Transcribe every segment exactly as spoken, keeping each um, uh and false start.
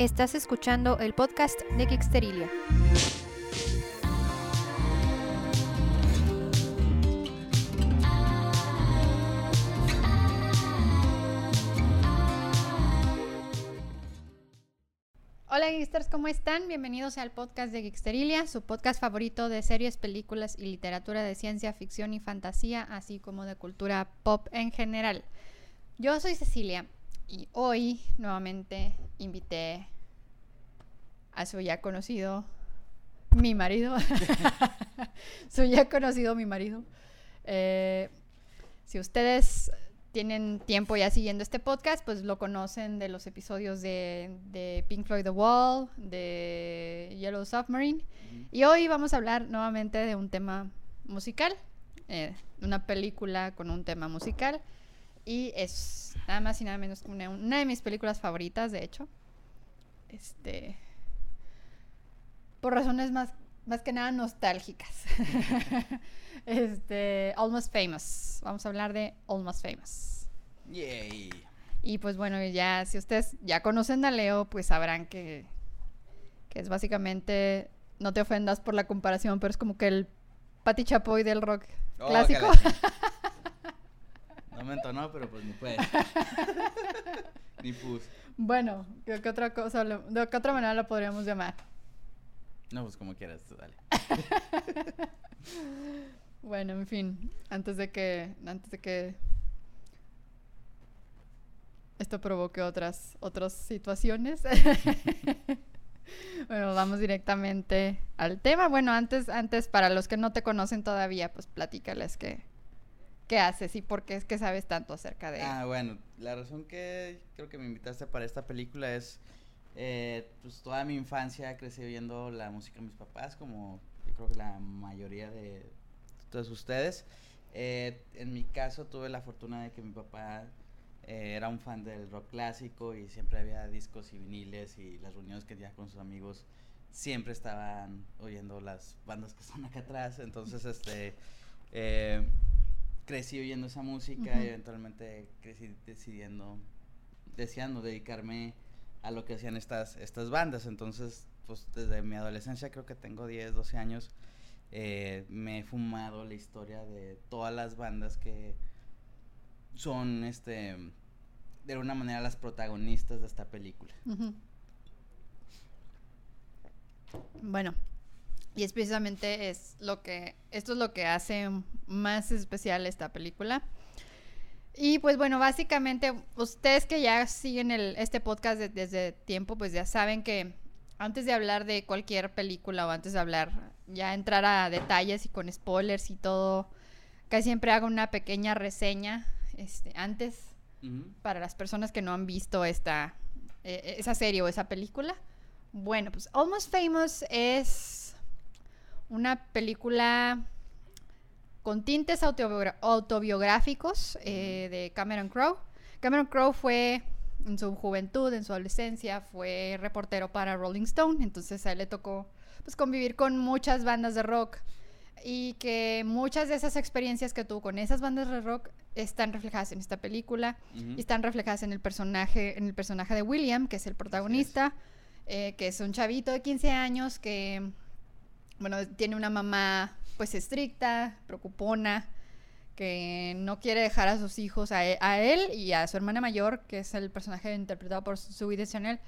Estás escuchando el podcast de Geeksterilia. Hola Geeksters, ¿cómo están? Bienvenidos al podcast de Geeksterilia, su podcast favorito de series, películas y literatura de ciencia ficción y fantasía, así como de cultura pop en general. Yo soy Cecilia y hoy nuevamente invité a su ya conocido, mi marido, su ya conocido, mi marido. Eh, si ustedes tienen tiempo ya siguiendo este podcast, pues lo conocen de los episodios de, de Pink Floyd The Wall, de Yellow Submarine. Mm-hmm. Y hoy vamos a hablar nuevamente de un tema musical, eh, una película con un tema musical. Y es nada más y nada menos que una, una de mis películas favoritas, de hecho. Este... Por razones más, más que nada nostálgicas. Este, Almost Famous. Vamos a hablar de Almost Famous. Yay. Y pues bueno, ya si ustedes ya conocen a Leo, pues sabrán que, que es básicamente, no te ofendas por la comparación, pero es como que el Patti Chapoy del rock oh, clásico. No me entonó, pero pues ni puede. Ni pus. Bueno, ¿de qué otra cosa, lo, de qué otra manera lo podríamos llamar? No, pues como quieras, tú dale. Bueno, en fin, antes de que antes de que esto provoque otras otras situaciones. Bueno, vamos directamente al tema. Bueno, antes antes para los que no te conocen todavía, pues platícales qué qué haces y por qué es que sabes tanto acerca de Ah, bueno, la razón que creo que me invitaste para esta película es eh, pues toda mi infancia crecí viendo la música de mis papás, como yo creo que la mayoría de todos ustedes. Eh, en mi caso tuve la fortuna de que mi papá eh, era un fan del rock clásico y siempre había discos y viniles, y las reuniones que tenía con sus amigos siempre estaban oyendo las bandas que están acá atrás. Entonces este eh, crecí oyendo esa música. Uh-huh. Y eventualmente crecí decidiendo deseando dedicarme a lo que hacían estas, estas bandas. Entonces pues desde mi adolescencia, creo que tengo diez, doce años, Eh, me he fumado la historia de todas las bandas que son, este, de alguna manera, las protagonistas de esta película. Uh-huh. Bueno, y es precisamente es lo que, esto es lo que hace más especial esta película. Y pues bueno, básicamente, ustedes que ya siguen el, este podcast de, desde tiempo, pues ya saben que antes de hablar de cualquier película o antes de hablar, ya entrar a detalles y con spoilers y todo, casi siempre hago una pequeña reseña este, antes. Uh-huh. Para las personas que no han visto esta, eh, esa serie o esa película. Bueno, pues Almost Famous es una película con tintes autobiogra- autobiográficos eh, de Cameron Crowe. Cameron Crowe fue... en su juventud, en su adolescencia, fue reportero para Rolling Stone. Entonces a él le tocó pues convivir con muchas bandas de rock, y que muchas de esas experiencias que tuvo con esas bandas de rock están reflejadas en esta película. Uh-huh. Y están reflejadas en el personaje en el personaje de William, que es el protagonista. Sí, es. Eh, que es un chavito de quince años que, bueno, tiene una mamá pues estricta, preocupona, que no quiere dejar a sus hijos, a él, a él y a su hermana mayor, que es el personaje interpretado por Zooey Deschanel.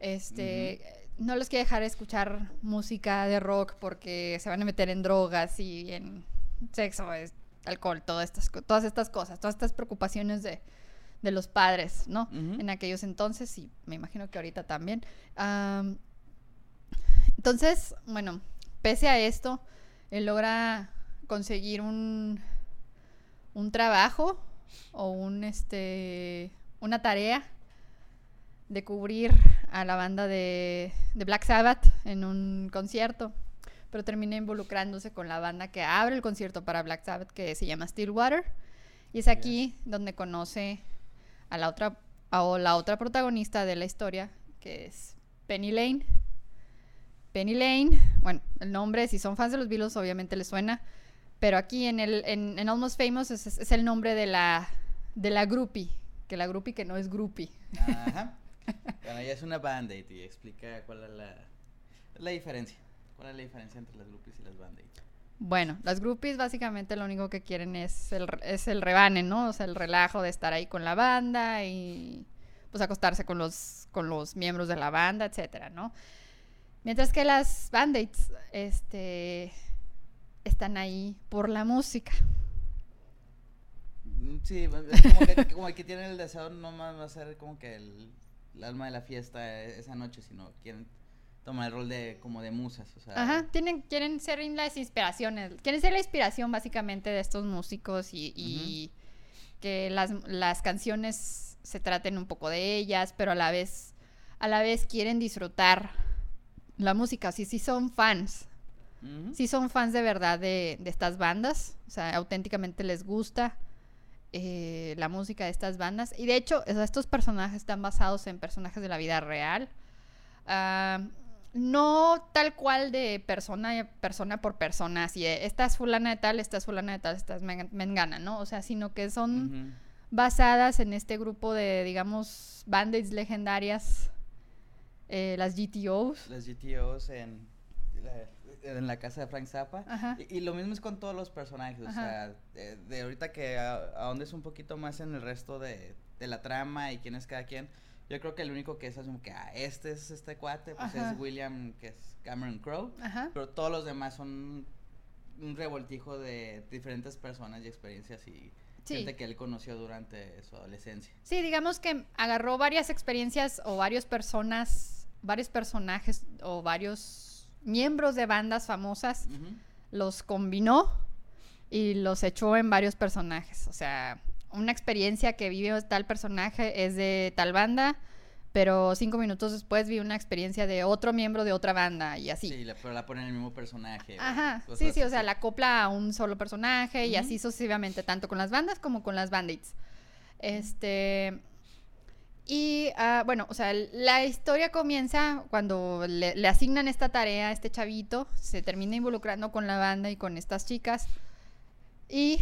Este, uh-huh. No los quiere dejar escuchar música de rock porque se van a meter en drogas y en sexo, es, alcohol, todas estas, todas estas cosas, todas estas preocupaciones de, de los padres, ¿no? Uh-huh. En aquellos entonces, y me imagino que ahorita también. Um, entonces, bueno, pese a esto, él logra conseguir un... un trabajo o un este una tarea de cubrir a la banda de, de Black Sabbath en un concierto, pero termina involucrándose con la banda que abre el concierto para Black Sabbath, que se llama Stillwater, y es aquí yes. donde conoce a la otra a, o la otra protagonista de la historia, que es Penny Lane. Penny Lane, bueno, el nombre, si son fans de los Beatles obviamente les suena. Pero aquí en el en, en Almost Famous es, es el nombre de la de la groupie, que la groupie que no es groupie. Ajá. Bueno, ya es una band-aid y explica cuál es la, la diferencia. ¿Cuál es la diferencia entre las groupies y las band-aid? Bueno, las groupies básicamente lo único que quieren es el, es el rebane, ¿no? O sea, el relajo de estar ahí con la banda y pues acostarse con los, con los miembros de la banda, etcétera, ¿no? Mientras que las band-aids, este, están ahí por la música. Sí, es como que, como que tienen el deseo, no más va a ser como que el, el alma de la fiesta esa noche, sino quieren tomar el rol de como de musas, o sea. Ajá, tienen, quieren ser las inspiraciones, quieren ser la inspiración básicamente de estos músicos y, y uh-huh. que las, las canciones se traten un poco de ellas, pero a la vez, a la vez quieren disfrutar la música, sí, sí son fans. Uh-huh. Sí son fans de verdad de, de estas bandas, o sea, auténticamente les gusta. Eh, la música de estas bandas. Y de hecho, estos personajes están basados en personajes de la vida real. Uh, no tal cual de persona, persona por persona. Así de, esta es fulana de tal, esta es fulana de tal, esta es mengana, ¿no? O sea, sino que son uh-huh. basadas en este grupo de, digamos, band-aids legendarias. Eh, las G T Os. Las G T Os en la, en la casa de Frank Zappa. Ajá. Y, y lo mismo es con todos los personajes. Ajá. O sea, de, de ahorita que ahondes un poquito más en el resto de, de la trama y quién es cada quien, yo creo que el único que es así como que, ah, este es este cuate, pues Ajá. es William, que es Cameron Crowe. Ajá. Pero todos los demás son un revoltijo de diferentes personas y experiencias y sí. gente que él conoció durante su adolescencia. Sí, digamos que agarró varias experiencias o varias personas, varios personajes o varios miembros de bandas famosas, uh-huh. los combinó y los echó en varios personajes. O sea, una experiencia que vivió tal personaje es de tal banda, pero cinco minutos después vi una experiencia de otro miembro de otra banda y así. Sí, la, pero la ponen en el mismo personaje. Ajá, sí, sí, así. O sea, la acopla a un solo personaje uh-huh. y así sucesivamente, tanto con las bandas como con las band-aids. Este... Y, uh, bueno, o sea, la historia comienza cuando le, le asignan esta tarea a este chavito, se termina involucrando con la banda y con estas chicas, y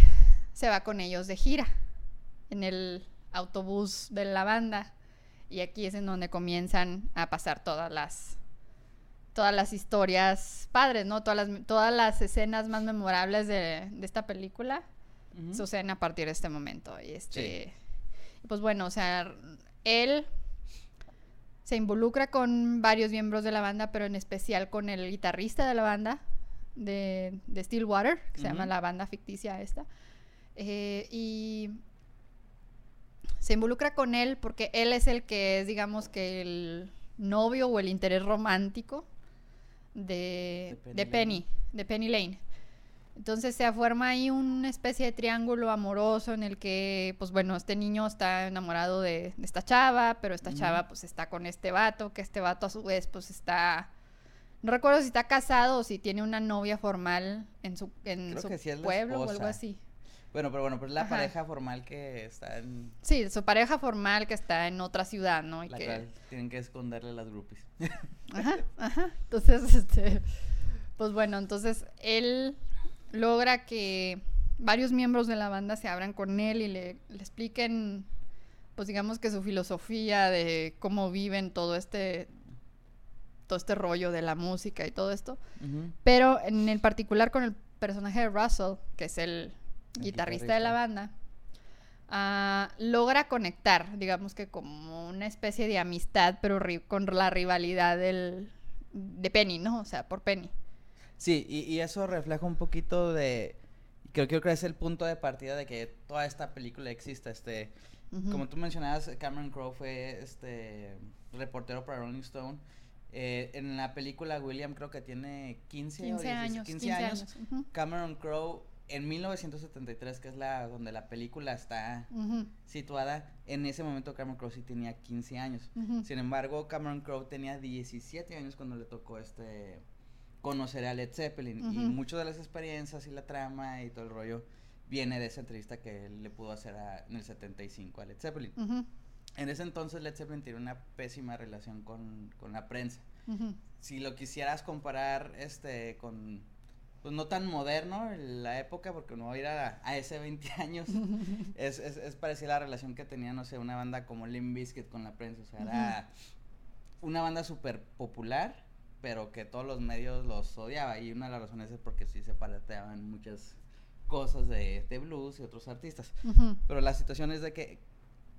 se va con ellos de gira, en el autobús de la banda, y aquí es en donde comienzan a pasar todas las, todas las historias padres, ¿no? Todas las, todas las escenas más memorables de, de esta película uh-huh. suceden a partir de este momento, y este, sí. pues bueno, o sea... Él se involucra con varios miembros de la banda, pero en especial con el guitarrista de la banda, de, de Stillwater, que uh-huh. se llama la banda ficticia esta. Eh, y se involucra con él porque él es el que es, digamos, que el novio o el interés romántico de, de, Penny, de Penny, de Penny Lane. Entonces se forma ahí una especie de triángulo amoroso en el que, pues bueno, este niño está enamorado de, de esta chava, pero esta chava pues está con este vato, que este vato a su vez pues está... No recuerdo si está casado o si tiene una novia formal en su, en su sí pueblo o algo así. Bueno, pero bueno, pues la Ajá. pareja formal que está en... Sí, su pareja formal que está en otra ciudad, ¿no? Y la que... cual tienen que esconderle las groupies. Ajá, ajá. Entonces, este... Pues bueno, entonces él... logra que varios miembros de la banda se abran con él y le, le expliquen, pues digamos que su filosofía de cómo viven todo este todo este rollo de la música y todo esto. Uh-huh. Pero en el particular con el personaje de Russell, que es el, el guitarrista, guitarrista de la banda, uh, logra conectar, digamos que como una especie de amistad, pero ri- con la rivalidad del, de Penny, ¿no? O sea, por Penny. Sí, y, y eso refleja un poquito de... Creo, creo que es el punto de partida de que toda esta película exista. Este, uh-huh. Como tú mencionabas, Cameron Crowe fue este reportero para Rolling Stone. Eh, en la película William creo que tiene quince, quince, o diez, años, quince, quince años. Uh-huh. Cameron Crowe en mil novecientos setenta y tres, que es la donde la película está uh-huh. situada, en ese momento Cameron Crowe sí tenía quince años. Uh-huh. Sin embargo, Cameron Crowe tenía diecisiete años cuando le tocó este... conocer a Led Zeppelin, uh-huh. y muchas de las experiencias y la trama y todo el rollo viene de esa entrevista que él le pudo hacer a, en el setenta y cinco a Led Zeppelin. Uh-huh. En ese entonces Led Zeppelin tiene una pésima relación con, con la prensa. Uh-huh. Si lo quisieras comparar este con, pues no tan moderno en la época, porque no va a ir a, a ese veinte años, uh-huh. es, es, es parecida a la relación que tenía, no sé, una banda como Limp Bizkit con la prensa, o sea, uh-huh. era... una banda súper popular, pero que todos los medios los odiaba, y una de las razones es porque sí se paleteaban muchas cosas de, de blues y otros artistas. Uh-huh. Pero la situación es de que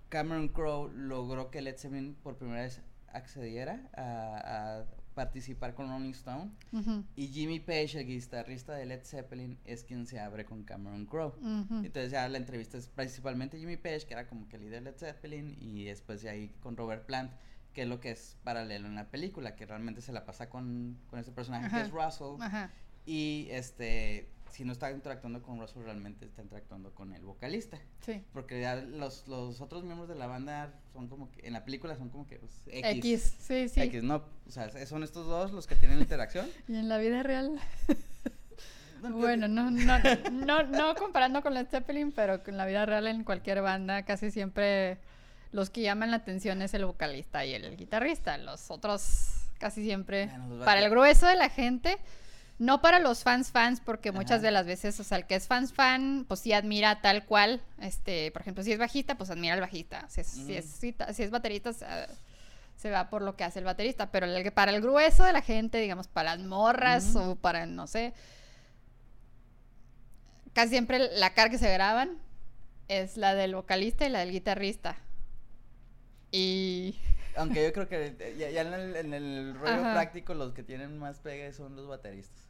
Cameron Crowe logró que Led Zeppelin por primera vez accediera a, a participar con Rolling Stone, uh-huh, y Jimmy Page, el guitarrista de Led Zeppelin, es quien se abre con Cameron Crowe. Uh-huh. Entonces ya la entrevista es principalmente Jimmy Page, que era como que el líder de Led Zeppelin, y después de ahí con Robert Plant, que es lo que es paralelo en la película, que realmente se la pasa con, con este personaje, ajá, que es Russell, ajá, y este, si no está interactuando con Russell, realmente está interactuando con el vocalista, sí, porque ya los, los otros miembros de la banda son como que, en la película son como que pues, X, X, sí, sí, X, no, o sea, son estos dos los que tienen interacción. Y en la vida real, bueno, no, no, no, no comparando con Led Zeppelin, pero en la vida real en cualquier banda casi siempre los que llaman la atención es el vocalista y el guitarrista. Los otros casi siempre, bueno, para el grueso de la gente, no para los fans fans, porque ajá, muchas de las veces, o sea, el que es fans fan, pues sí admira tal cual, este, por ejemplo, si es bajista, pues admira al bajista. Si es, mm. si es, si, si es baterista, se, se va por lo que hace el baterista. Pero el que para el grueso de la gente, digamos, para las morras, mm-hmm, o para, no sé, casi siempre la cara que se graban es la del vocalista y la del guitarrista. Y... aunque yo creo que ya, ya en el, en el rollo, ajá, práctico, los que tienen más pega son los bateristas.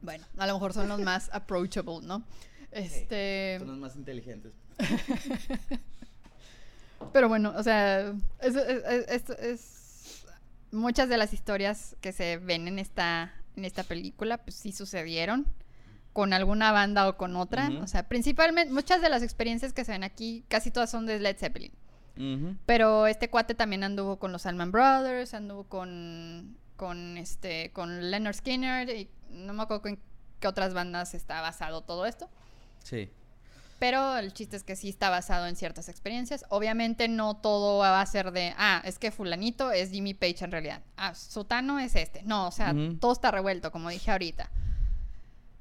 Bueno, a lo mejor son los más approachable, ¿no? Este... sí, son los más inteligentes. Pero bueno, o sea, es, es, es, es muchas de las historias que se ven en esta, en esta película, pues sí sucedieron con alguna banda o con otra, uh-huh, o sea, principalmente, muchas de las experiencias que se ven aquí, casi todas son de Led Zeppelin, uh-huh, pero este cuate también anduvo con los Allman Brothers, anduvo con, con este, con Lynyrd Skynyrd, y no me acuerdo en qué otras bandas está basado todo esto. Sí. Pero el chiste es que sí está basado en ciertas experiencias. Obviamente no todo va a ser de, ah, es que fulanito es Jimmy Page en realidad, ah, sutano es este, no, o sea, uh-huh, todo está revuelto, como dije ahorita.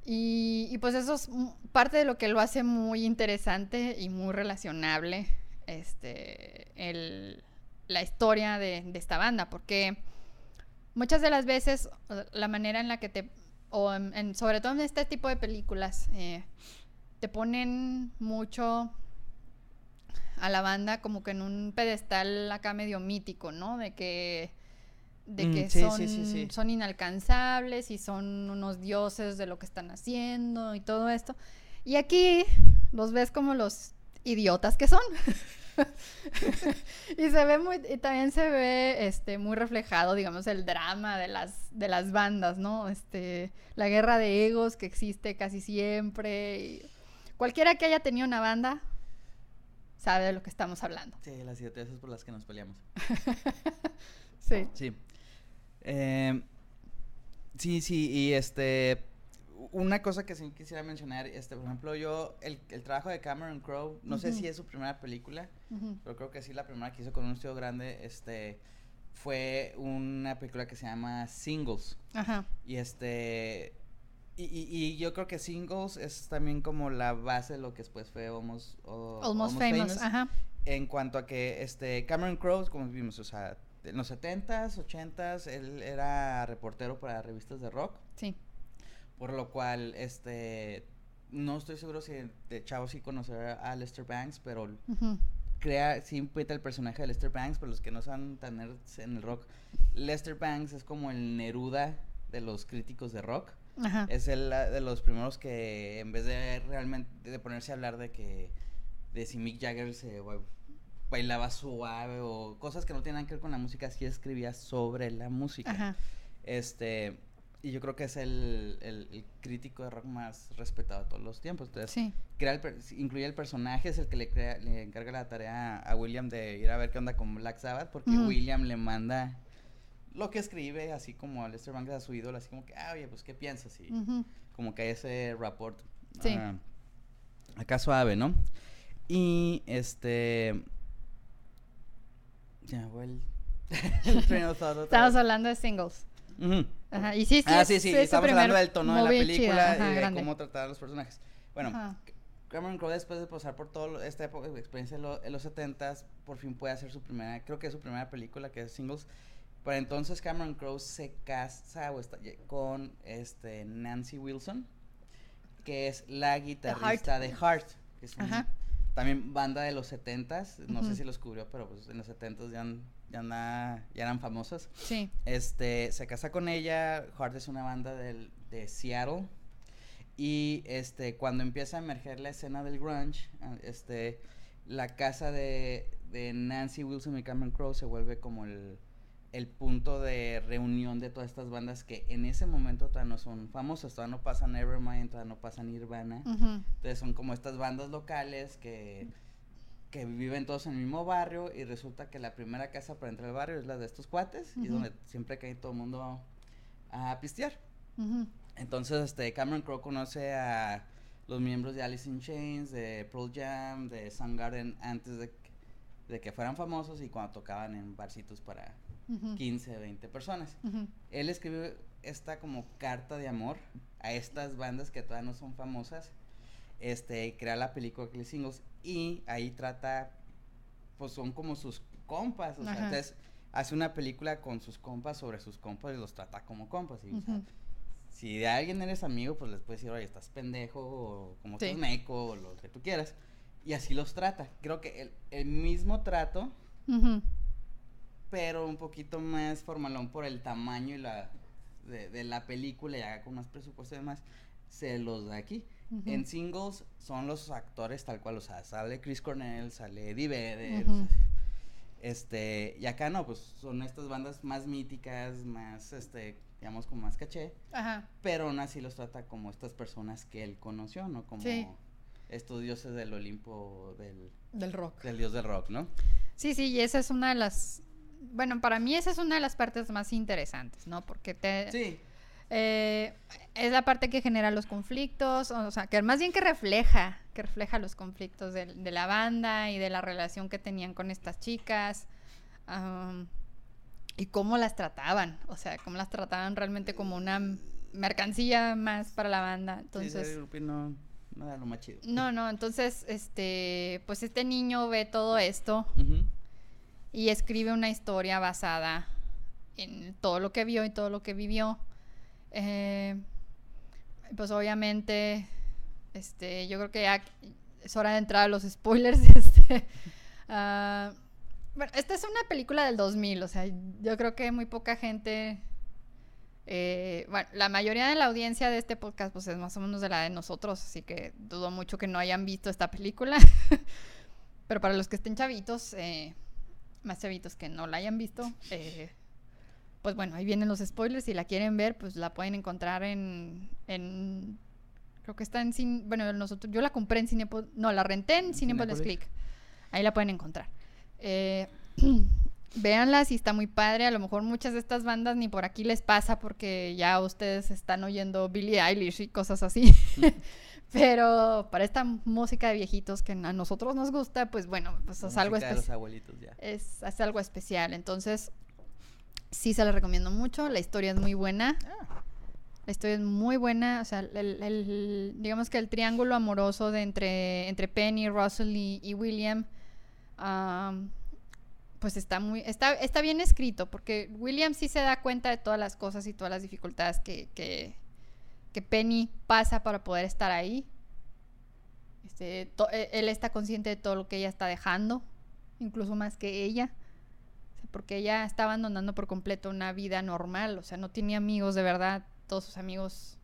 Y, y pues eso es parte de lo que lo hace muy interesante y muy relacionable, este, el, la historia de, de esta banda, porque muchas de las veces la manera en la que te, o en, en, sobre todo en este tipo de películas, eh, te ponen mucho a la banda como que en un pedestal acá medio mítico, ¿no? De que... de que mm, sí, son, sí, sí, sí. son inalcanzables y son unos dioses de lo que están haciendo y todo esto. Y aquí los ves como los idiotas que son. Y se ve muy, y también se ve este muy reflejado, digamos, el drama de las de las bandas, ¿no? Este, la guerra de egos que existe casi siempre. Y cualquiera que haya tenido una banda sabe de lo que estamos hablando. Sí, las idioteces por las que nos peleamos. Sí. Sí. Eh, sí, sí, y este, una cosa que sí quisiera mencionar, este, por ejemplo, yo, el, el trabajo de Cameron Crowe, no uh-huh. sé si es su primera película, uh-huh. pero creo que sí, la primera que hizo con un estudio grande, este, fue una película que se llama Singles, ajá, y este, y, y, y yo creo que Singles es también como la base de lo que después fue Almost, o, Almost, Almost Famous, Famous, ajá, en cuanto a que, este, Cameron Crowe, como vimos, o sea, en los setentas, ochentas, él era reportero para revistas de rock. Sí. Por lo cual, este, no estoy seguro si de chavo sí conocer a Lester Bangs, pero uh-huh. crea, sí implica el personaje de Lester Bangs, pero los que no saben tan nerds en el rock, Lester Bangs es como el Neruda de los críticos de rock. Ajá. Es el de los primeros que, en vez de realmente, de ponerse a hablar de que, de si Mick Jagger se... bailaba suave o cosas que no tenían que ver con la música, sí escribía sobre la música. Ajá. Este, y yo creo que es el, el, el crítico de rock más respetado de todos los tiempos. Entonces, sí. crea el, incluye el personaje, es el que le, crea, le encarga la tarea a William de ir a ver qué onda con Black Sabbath, porque mm. William le manda lo que escribe, así como a Lester Bangs, a su ídolo, así como que, ah, oye, pues, ¿qué piensas? Y uh-huh. como que hay ese rapport. Sí. Uh, acá suave, ¿no? Y, este... Yeah, well. Estamos hablando de Singles. Uh-huh. Ajá. Y sí, sí, ah, sí, sí. Es, sí, estamos hablando del tono de la película, chida, ajá, y de grande. Cómo tratar a los personajes. Bueno, uh-huh. Cameron Crowe, después de pasar por toda esta época, experiencia en, lo, en los setentas, por fin puede hacer su primera, creo que es su primera película, que es Singles. Para entonces Cameron Crowe se casa o está, con este, Nancy Wilson, que es la guitarrista de Heart, que es una, también banda de los setentas, no uh-huh. sé si los cubrió, pero pues en los setentas ya, ya, ya eran famosas. Sí. Este, se casa con ella, Heart es una banda del, de Seattle, y este, cuando empieza a emerger la escena del grunge, este, la casa de, de Nancy Wilson y Cameron Crowe se vuelve como el, el punto de reunión de todas estas bandas que en ese momento todavía no son famosas, todavía no pasan Nevermind, todavía no pasan Nirvana, uh-huh. entonces son como estas bandas locales que, que viven todos en el mismo barrio, y resulta que la primera casa para entrar al barrio es la de estos cuates, uh-huh. y es donde siempre cae todo el mundo a pistear. Uh-huh. Entonces este, Cameron Crowe conoce a los miembros de Alice in Chains, de Pearl Jam, de Soundgarden, antes de, de que fueran famosos, y cuando tocaban en barcitos para uh-huh. quince, veinte personas. Uh-huh. Él escribió esta como carta de amor a estas bandas que todavía no son famosas, este, crea la película de Singles, y ahí trata, pues son como sus compas, o sea, entonces hace una película con sus compas sobre sus compas y los trata como compas, y uh-huh. o sea, si de alguien eres amigo, pues les puedes decir, oye, estás pendejo, o como sí. estás meco, o lo que tú quieras, y así los trata. Creo que el, el mismo trato, uh-huh. pero un poquito más formalón por el tamaño y la de, de la película, y haga con más presupuesto y demás, se los da aquí. Uh-huh. En Singles son los actores tal cual, o sea, sale Chris Cornell, sale Eddie Vedder, uh-huh. o sea, este, y acá no, pues son estas bandas más míticas, más, este, digamos, con más caché. Ajá. Pero aún así los trata como estas personas que él conoció, ¿no? Como sí. estos dioses del Olimpo, del... Del rock. Del dios del rock, ¿no? Sí, sí, y esa es una de las... Bueno, para mí esa es una de las partes más interesantes, ¿no? Porque te... Sí. Eh, es la parte que genera los conflictos, o sea, que más bien que refleja, que refleja los conflictos de, de la banda y de la relación que tenían con estas chicas, um, y cómo las trataban, o sea, cómo las trataban realmente como una mercancía más para la banda. Entonces, sí, Rupin no, no era lo más chido. No, no, entonces, este, pues este niño ve todo esto uh-huh. y escribe una historia basada en todo lo que vio y todo lo que vivió. Eh, pues obviamente este, yo creo que ya es hora de entrar a los spoilers. Este, uh, bueno, esta es una película del dos mil, o sea, yo creo que muy poca gente, eh, bueno, la mayoría de la audiencia de este podcast pues es más o menos de la de nosotros, así que dudo mucho que no hayan visto esta película. Pero para los que estén chavitos, eh, más chavitos que no la hayan visto, eh, pues bueno, ahí vienen los spoilers. Si la quieren ver, pues la pueden encontrar en, en creo que está en cine, bueno, nosotros, yo la compré en Cinepolis, no, la renté en Cinepolis Click. Ahí la pueden encontrar. Eh, véanla, si está muy padre. A lo mejor muchas de estas bandas ni por aquí les pasa porque ya ustedes están oyendo Billie Eilish y cosas así. Pero para esta música de viejitos que a nosotros nos gusta, pues bueno, pues es algo especial. Es, es algo especial. Entonces, sí, se la recomiendo mucho. La historia es muy buena. La historia es muy buena. O sea, el, el, digamos que el triángulo amoroso de entre, entre Penny, Russell y, y William, um, pues está muy está, está bien escrito, porque William sí se da cuenta de todas las cosas y todas las dificultades que, que, que Penny pasa para poder estar ahí. Este, to, él está consciente de todo lo que ella está dejando, incluso más que ella, porque ella está abandonando por completo una vida normal, o sea, no tiene amigos de verdad, todos sus amigos,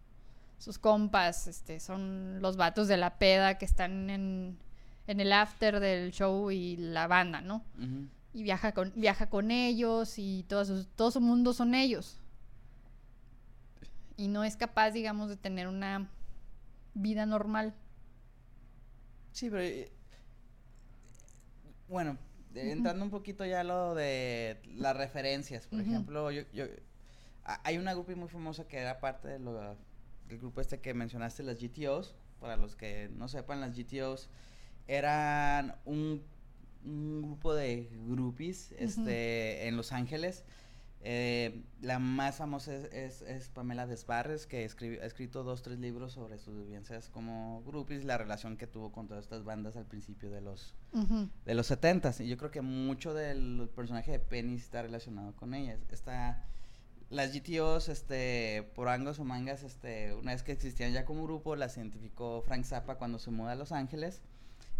sus compas, este, son los vatos de la peda que están en, en el after del show y la banda, ¿no? Uh-huh. Y viaja con, viaja con ellos, y todo su, todo su mundo son ellos. Y no es capaz, digamos, de tener una vida normal. Sí, pero... Bueno... Entrando uh-huh. un poquito ya a lo de las referencias, por uh-huh. ejemplo, yo, yo, a, hay una groupie muy famosa que era parte de lo, del grupo este que mencionaste, las G T Os. Para los que no sepan, las G T Os eran un, un grupo de groupies, uh-huh. este, en Los Ángeles, Eh, la más famosa es, es, es Pamela Desbarres, que escribió, ha escrito dos, tres libros sobre sus vivencias como groupies, la relación que tuvo con todas estas bandas al principio de los uh-huh. de los setentas, y yo creo que mucho del personaje de Penny está relacionado con ellas. Está las G T Os, este, por angos o mangas, este, una vez que existían ya como grupo, las identificó Frank Zappa cuando se muda a Los Ángeles,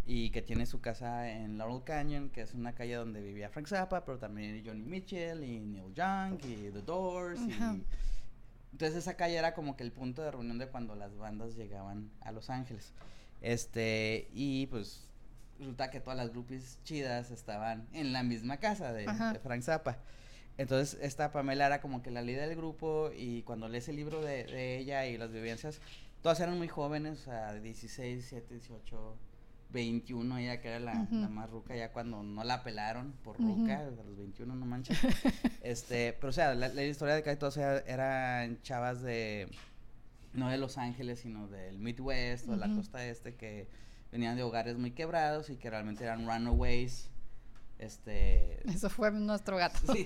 y que tiene su casa en Laurel Canyon, que es una calle donde vivía Frank Zappa, pero también Johnny Mitchell y Neil Young y The Doors. Uh-huh. Y entonces esa calle era como que el punto de reunión de cuando las bandas llegaban a Los Ángeles. Este, y pues resulta que todas las groupies chidas estaban en la misma casa de, uh-huh. de Frank Zappa. Entonces esta Pamela era como que la líder del grupo, y cuando lees el libro de, de ella y las vivencias, todas eran muy jóvenes, o sea, dieciséis, diecisiete, dieciocho, veintiuno, ella que era la, uh-huh. la más ruca, ya cuando no la pelaron por uh-huh. ruca, a los veintiuno, no manches. Este, pero o sea, la, la historia de que todas eran chavas de, no de Los Ángeles, sino del Midwest uh-huh. o de la costa este, que venían de hogares muy quebrados y que realmente eran runaways. Este, eso fue nuestro gato. Sí,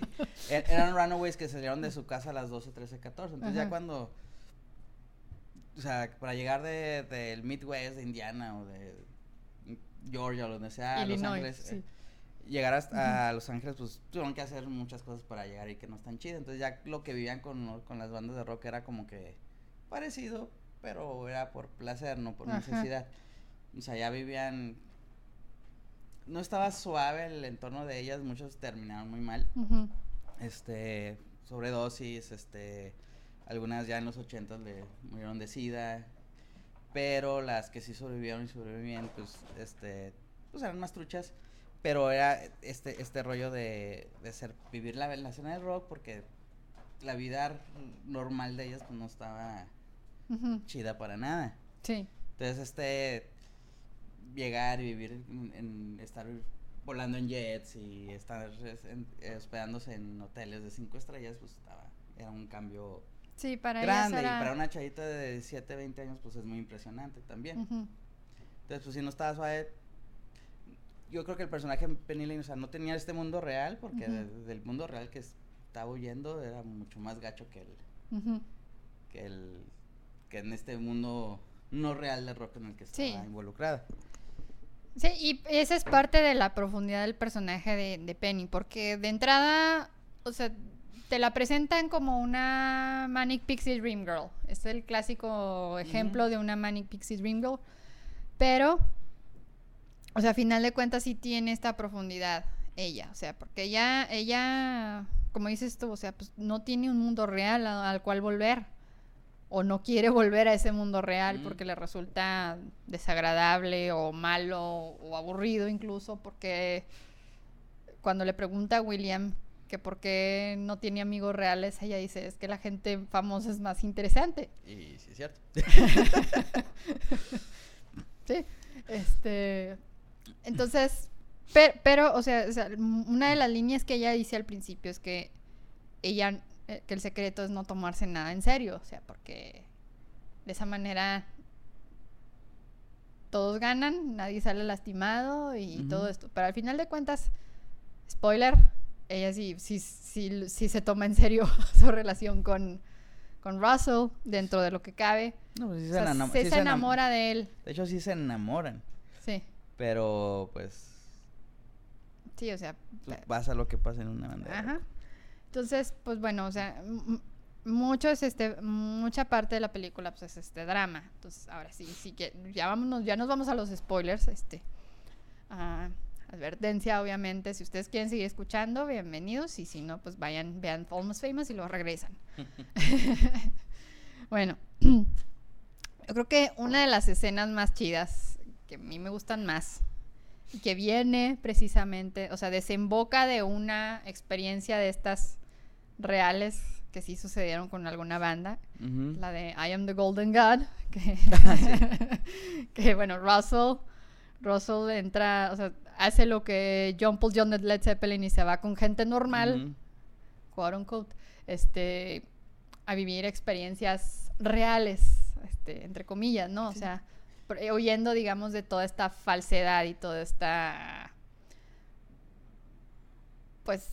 er, eran runaways que salieron de su casa a las doce, trece, catorce. Entonces ajá. ya cuando, o sea, para llegar del de, de Midwest, de Indiana o de Georgia o donde sea, a Los Ángeles, sí. eh, llegar hasta a Los Ángeles, pues tuvieron que hacer muchas cosas para llegar y que no están chidas. Entonces ya lo que vivían con, con las bandas de rock era como que parecido, pero era por placer, no por ajá. necesidad. O sea, ya vivían... No estaba suave el entorno de ellas, muchos terminaron muy mal, uh-huh. este, sobredosis, este, algunas ya en los ochentas le murieron de sida, pero las que sí sobrevivieron y sobrevivían, pues, este, pues eran más truchas, pero era este, este rollo de, de ser, vivir la, la escena del rock, porque la vida normal de ellas, pues, no estaba uh-huh. chida para nada. Sí. Entonces, este... llegar y vivir, en, en estar volando en jets y estar en, en, hospedándose en hoteles de cinco estrellas, pues estaba, era un cambio sí, para grande, era... y para una chavita de diecisiete, veinte años, pues es muy impresionante también. Uh-huh. Entonces, pues si no estaba suave, yo creo que el personaje en Penny Lane, o sea, no tenía este mundo real, porque uh-huh. desde el mundo real que estaba huyendo era mucho más gacho que el, uh-huh. que el, que en este mundo no real de rock en el que estaba sí. involucrada. Sí, y esa es parte de la profundidad del personaje de, de Penny, porque de entrada, o sea, te la presentan como una Manic Pixie Dream Girl. Es el clásico ejemplo uh-huh. de una Manic Pixie Dream Girl, pero, o sea, a final de cuentas sí tiene esta profundidad ella, o sea, porque ella, ella, como dices tú, o sea, pues no tiene un mundo real a, al cual volver, o no quiere volver a ese mundo real mm. porque le resulta desagradable o malo o aburrido, incluso porque cuando le pregunta a William que por qué no tiene amigos reales, ella dice, es que la gente famosa es más interesante. Y sí es cierto. Sí, este, entonces, per, pero, o sea, o sea, una de las líneas que ella dice al principio es que ella... que el secreto es no tomarse nada en serio, o sea, porque de esa manera todos ganan, nadie sale lastimado y uh-huh. todo esto, pero al final de cuentas, spoiler, ella sí, sí, sí, sí se toma en serio su relación con, con Russell, dentro de lo que cabe, no, pues sí se, o sea, enam- se, sí se enamora enam- de él. De hecho sí se enamoran, sí, pero pues sí, o sea, pasa lo que pasa en una bandera. Ajá. Entonces, pues bueno, o sea, m- muchos, este, mucha parte de la película pues es este drama. Entonces, ahora sí, sí que ya vámonos, ya nos vamos a los spoilers, este, uh, advertencia, obviamente. Si ustedes quieren seguir escuchando, bienvenidos, y si no, pues vayan, vean Almost Famous y luego regresan. Bueno, yo creo que una de las escenas más chidas, que a mí me gustan más, y que viene precisamente, o sea, desemboca de una experiencia de estas reales que sí sucedieron con alguna banda, uh-huh. la de I Am the Golden God, que, que bueno, Russell, Russell entra, o sea, hace lo que John Paul Jones de Led Zeppelin y se va con gente normal, uh-huh. quote unquote, este, a vivir experiencias reales, este, entre comillas, ¿no? Sí. O sea, huyendo, digamos, de toda esta falsedad y toda esta, pues,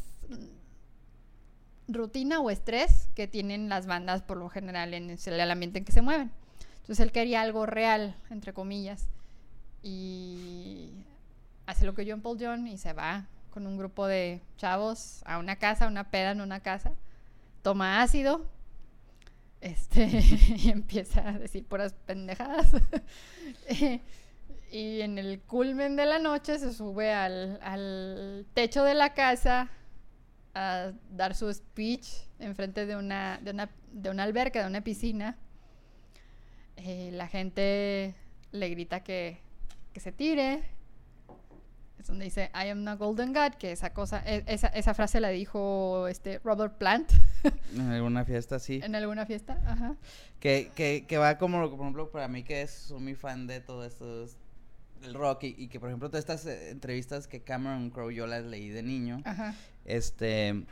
rutina o estrés que tienen las bandas por lo general en el ambiente en que se mueven. Entonces él quería algo real, entre comillas, y hace lo que oyó en Pearl Jam y se va con un grupo de chavos a una casa, una peda en una casa, toma ácido, este, y empieza a decir puras pendejadas. Y en el culmen de la noche se sube al, al techo de la casa a dar su speech enfrente de una, de una, de una alberca, de una piscina. Eh, la gente le grita que, que se tire. Es donde dice, I am not golden god, que esa cosa, esa, esa frase la dijo este Robert Plant. En alguna fiesta, sí. En alguna fiesta, ajá. Que, que, que va como, por ejemplo, para mí que es muy fan de todo esto, del rock, y, y que, por ejemplo, todas estas entrevistas que Cameron Crowe, yo las leí de niño. Ajá. Este...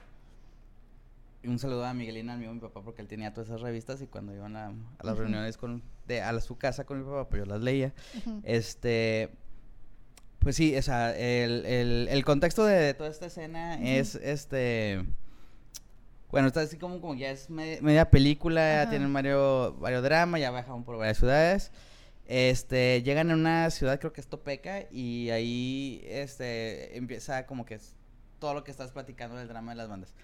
un saludo a Miguelina, al mío, mi papá, porque él tenía todas esas revistas, y cuando iban a, a las uh-huh. reuniones con, de, a la, su casa con mi papá, pues yo las leía. Uh-huh. Este... Pues sí, o sea, el, el, el contexto de, de toda esta escena uh-huh. es, este... Bueno, está así como, como ya es media, media película, uh-huh. tienen varios, varios dramas, ya bajaron por varias ciudades. Este, llegan a una ciudad, creo que es Topeka, y ahí, este, empieza como que es todo lo que estás platicando del drama de las bandas.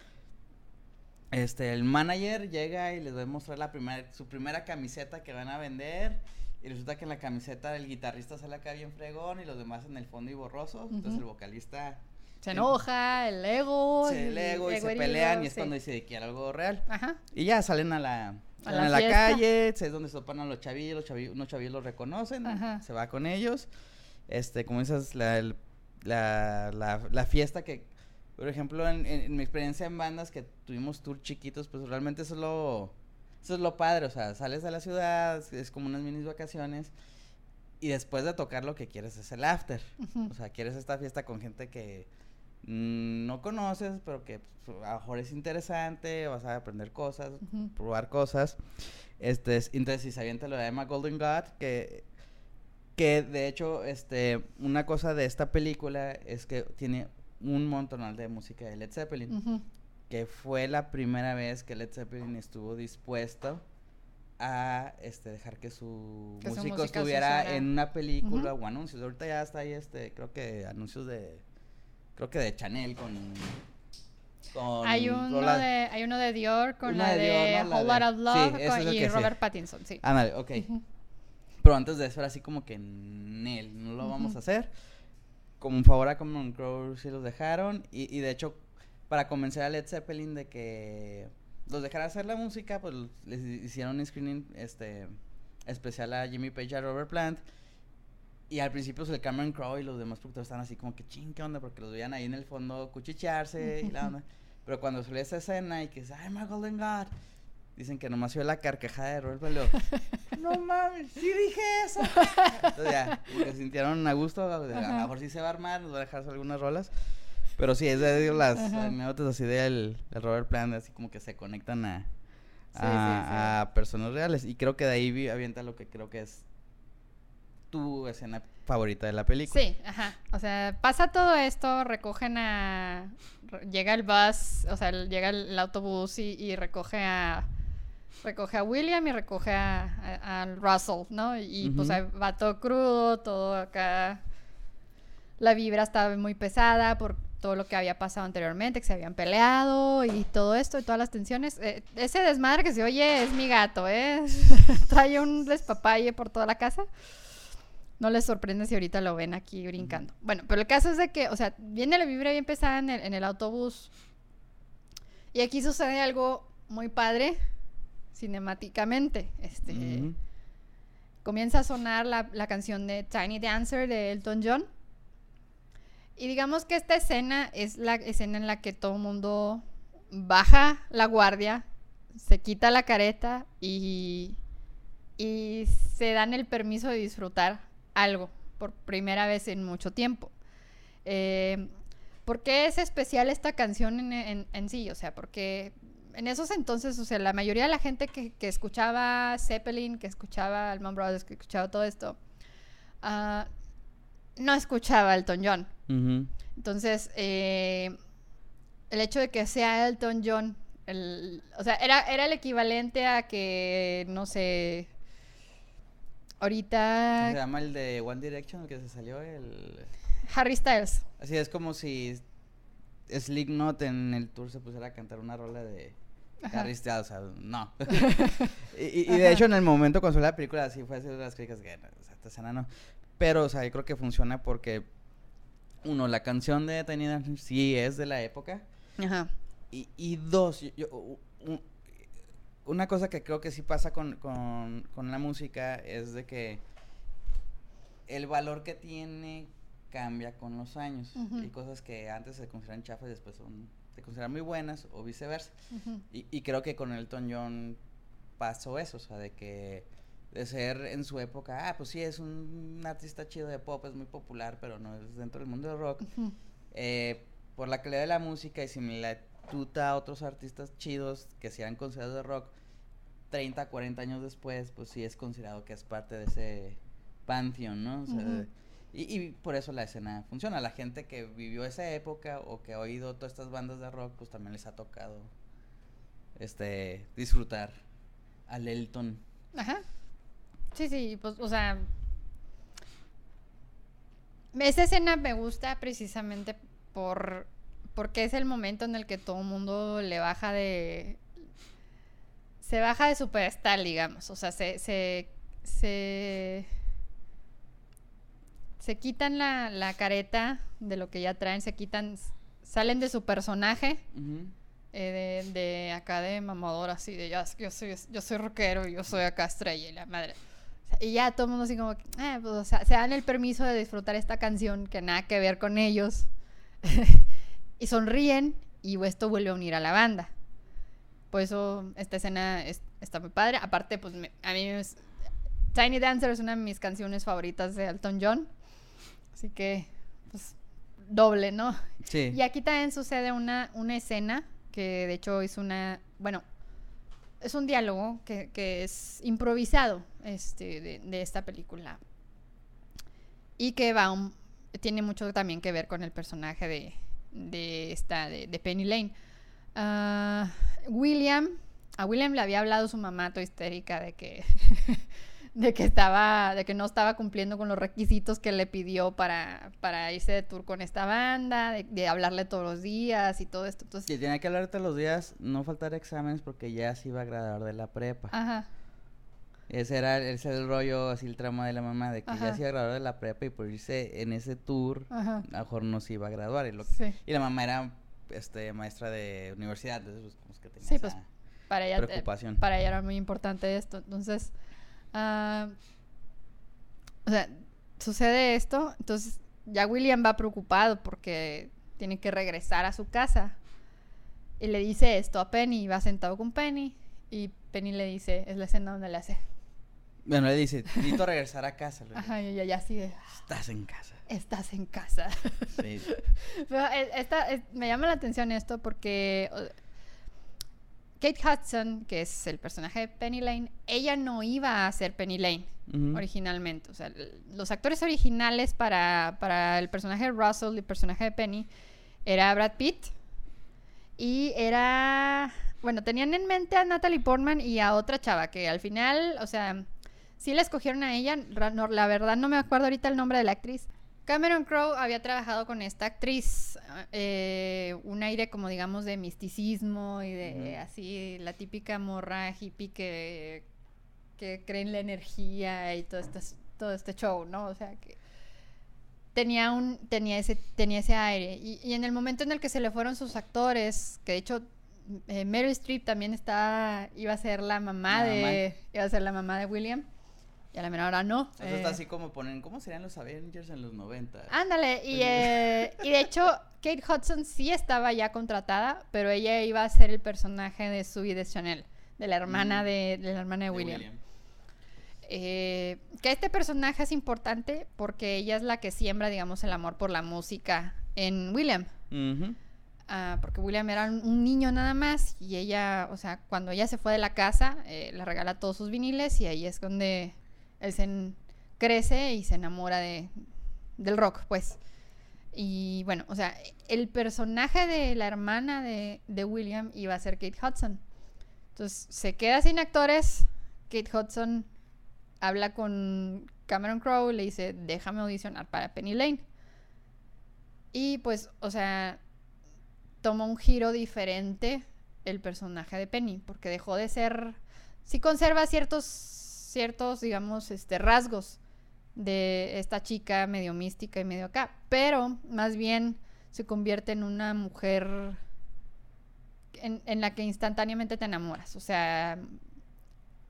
Este, el manager llega y les va a mostrar la primer, su primera camiseta que van a vender. Y resulta que en la camiseta del guitarrista sale acá bien fregón y los demás en el fondo y borroso. Uh-huh. Entonces el vocalista... Se enoja, el ego... Se, el ego y, y se herido, pelean y es sí. cuando dice que era algo real. Ajá. Y ya salen a la, salen a la, a la calle, es donde se topan a los chavillos, los chavillos, unos chavillos los reconocen, ajá. se va con ellos. Este, como dices, la, el, la, la, la fiesta que... Por ejemplo, en, en, en mi experiencia en bandas que tuvimos tours chiquitos, pues realmente eso es lo... Eso es lo padre, o sea, sales a la ciudad, es como unas mini vacaciones, y después de tocar lo que quieres es el after. Uh-huh. O sea, quieres esta fiesta con gente que mmm, no conoces, pero que pues, a lo mejor es interesante, vas a aprender cosas, uh-huh. probar cosas. Este, entonces, si se avienta lo de Emma Golden God, que, que de hecho, este, una cosa de esta película es que tiene un montonal de música de Led Zeppelin. Uh-huh. Que fue la primera vez que Led Zeppelin estuvo dispuesto a este, dejar que su que músico su estuviera sucediera. En una película uh-huh. o anuncios. Ahorita ya está ahí, este, creo que anuncios de, creo que de Chanel con... con hay, uno la, de, hay uno de Dior con la de, Dior, no, la de Whole Lotta Love sí, con, y Robert sea. Pattinson, sí. Ah, vale, ok. Uh-huh. Pero antes de eso era así como que Nel, no lo uh-huh. vamos a hacer. Como un favor a Cameron Crowe sí los dejaron y, y de hecho... Para convencer a Led Zeppelin de que los dejara hacer la música, pues les hicieron un screening este, especial a Jimmy Page y a Robert Plant. Y al principio el Cameron Crowe y los demás productores estaban así como que ching, ¿qué onda? Porque los veían ahí en el fondo cuchichearse y la onda. Pero cuando salió esa escena y que dice, ¡ay, my golden god! Dicen que nomás vio la carcajada de Robert Plant. ¡No mames! ¡Sí dije eso! Entonces ya, se sintieron a gusto. A lo mejor sí se va a armar, nos va a dejar algunas rolas. Pero sí, es de las anécdotas así del de Robert Plant, así como que se conectan a, a, sí, sí, sí. a personas reales. Y creo que de ahí vi, avienta lo que creo que es tu escena favorita de la película. Sí, ajá. O sea, pasa todo esto, recogen a... Llega el bus, o sea, llega el autobús y, y recoge a... Recoge a William y recoge a, a, a Russell, ¿no? Y uh-huh. pues va todo crudo, todo acá... La vibra estaba muy pesada por todo lo que había pasado anteriormente, que se habían peleado y todo esto, y todas las tensiones. Eh, ese desmadre que se oye es mi gato, ¿eh? Trae un despapalle por toda la casa. No les sorprende si ahorita lo ven aquí brincando. Bueno, pero el caso es de que, o sea, viene la vibra bien pesada en el, en el autobús. Y aquí sucede algo muy padre, cinemáticamente. Este, mm-hmm. Comienza a sonar la, la canción de Tiny Dancer de Elton John. Y digamos que esta escena es la escena en la que todo el mundo baja la guardia, se quita la careta y, y se dan el permiso de disfrutar algo por primera vez en mucho tiempo. Eh, ¿Por qué es especial esta canción en, en, en sí? O sea, porque en esos entonces, o sea, la mayoría de la gente que, que escuchaba Zeppelin, que escuchaba Allman Brothers, que escuchaba todo esto... Uh, no escuchaba Elton John. Uh-huh. Entonces, eh, el hecho de que sea Elton John el, o sea, era, era el equivalente a que, no sé, ahorita... ¿Se llama el de One Direction, el que se salió? El... Harry Styles. Así es, como si Slipknot en el tour se pusiera a cantar una rola de... Ajá. Harry Styles, o sea, no. y, y de hecho, en el momento cuando salió la película, así fue, así de las críticas que, o sea, esta escena no. Pero, o sea, yo creo que funciona porque, uno, la canción de Tiny Dancer sí es de la época. Ajá. Y, y dos, yo, yo, un, una cosa que creo que sí pasa con, con, con la música es de que el valor que tiene cambia con los años. Uh-huh. Y cosas que antes se consideran chafas y después son... te consideran muy buenas o viceversa. Uh-huh. y, y creo que con Elton John pasó eso, o sea, de que de ser en su época, ah, pues sí, es un artista chido de pop, es muy popular, pero no es dentro del mundo del rock. Uh-huh. eh, por la calidad de la música y similitud a otros artistas chidos que se han considerado de rock, treinta, cuarenta años después, pues sí es considerado que es parte de ese pantheon, ¿no? O sea, uh-huh. Y, y por eso la escena funciona. La gente que vivió esa época o que ha oído todas estas bandas de rock, pues también les ha tocado este disfrutar al Elton. Ajá. Sí, sí, pues, o sea, esa escena me gusta precisamente por porque es el momento en el que todo el mundo le baja de... se baja de su pedestal, digamos. O sea, se... se, se Se quitan la, la careta de lo que ya traen, se quitan, salen de su personaje, uh-huh. eh, de, de acá de mamador, así de yo, yo soy yo soy rockero, yo soy acá estrella y la madre. O sea, y ya todo el mundo así como, que, eh, pues, o sea, se dan el permiso de disfrutar esta canción que nada que ver con ellos. Y sonríen y esto vuelve a unir a la banda. Por eso esta escena es, está muy padre. Aparte, pues me, a mí es, Tiny Dancer es una de mis canciones favoritas de Elton John. Así que, pues, doble, ¿no? Sí. Y aquí también sucede una, una escena que, de hecho, es una... Bueno, es un diálogo que, que es improvisado este, de, de esta película. Y que va un, tiene mucho también que ver con el personaje de, de, esta, de, de Penny Lane. Uh, William... A William le había hablado su mamá, toda histérica, de que... de que estaba, de que no estaba cumpliendo con los requisitos que le pidió para, para irse de tour con esta banda, de, de hablarle todos los días y todo esto. Entonces, que tenía que hablar todos los días, no faltar exámenes porque ya se iba a graduar de la prepa. Ajá. Ese era, ese era el rollo, así el trama de la mamá, de que ajá. ya se iba a graduar de la prepa y por irse en ese tour, ajá. a lo mejor no se iba a graduar. Y, lo, sí. y la mamá era este, maestra de universidad, entonces pues, que tenía sí, esa pues, para ella, preocupación. Eh, para ella era muy importante esto, entonces... Uh, o sea, sucede esto, entonces ya William va preocupado porque tiene que regresar a su casa y le dice esto a Penny, va sentado con Penny y Penny le dice, es la escena donde le hace. Bueno, le dice, necesito regresar a casa. Ajá, y ella así de... Estás en casa. Estás en casa. Sí. Pero esta, es, me llama la atención esto porque... Kate Hudson, que es el personaje de Penny Lane, ella no iba a ser Penny Lane, uh-huh. originalmente. O sea, los actores originales para, para el personaje de Russell y el personaje de Penny era Brad Pitt y era... Bueno, tenían en mente a Natalie Portman y a otra chava que al final, o sea, sí la escogieron a ella. No, la verdad no me acuerdo ahorita el nombre de la actriz. Cameron Crowe había trabajado con esta actriz, eh, un aire como digamos de misticismo y de uh-huh. así, la típica morra hippie que, que cree en la energía y todo este, todo este show, ¿no? O sea, que tenía, un, tenía, ese, tenía ese aire. Y, y en el momento en el que se le fueron sus actores, que de hecho eh, Meryl Streep también estaba, iba a ser la mamá, la de, mamá. iba a ser la mamá de William. Y a la menor hora no. Eso eh, está así como ponen, ¿cómo serían los Avengers en los noventa? Ándale, y, eh, y de hecho Kate Hudson sí estaba ya contratada, pero ella iba a ser el personaje de Zooey Deschanel, de la hermana mm. de, de la hermana de, de William. William. Eh, que este personaje es importante porque ella es la que siembra, digamos, el amor por la música en William. Mm-hmm. Uh, porque William era un niño nada más y ella, o sea, cuando ella se fue de la casa, eh, le regala todos sus viniles y ahí es donde... él se en, crece y se enamora de del rock, pues. Y y bueno, o sea, el personaje de la hermana de, de William iba a ser Kate Hudson. Entonces se queda sin actores. Kate Hudson habla con Cameron Crowe, le dice, déjame audicionar para Penny Lane. Y pues, o sea, toma un giro diferente el personaje de Penny, porque dejó de ser... sí conserva ciertos, ciertos digamos, este, rasgos de esta chica medio mística y medio acá, pero más bien se convierte en una mujer en, en la que instantáneamente te enamoras. O sea,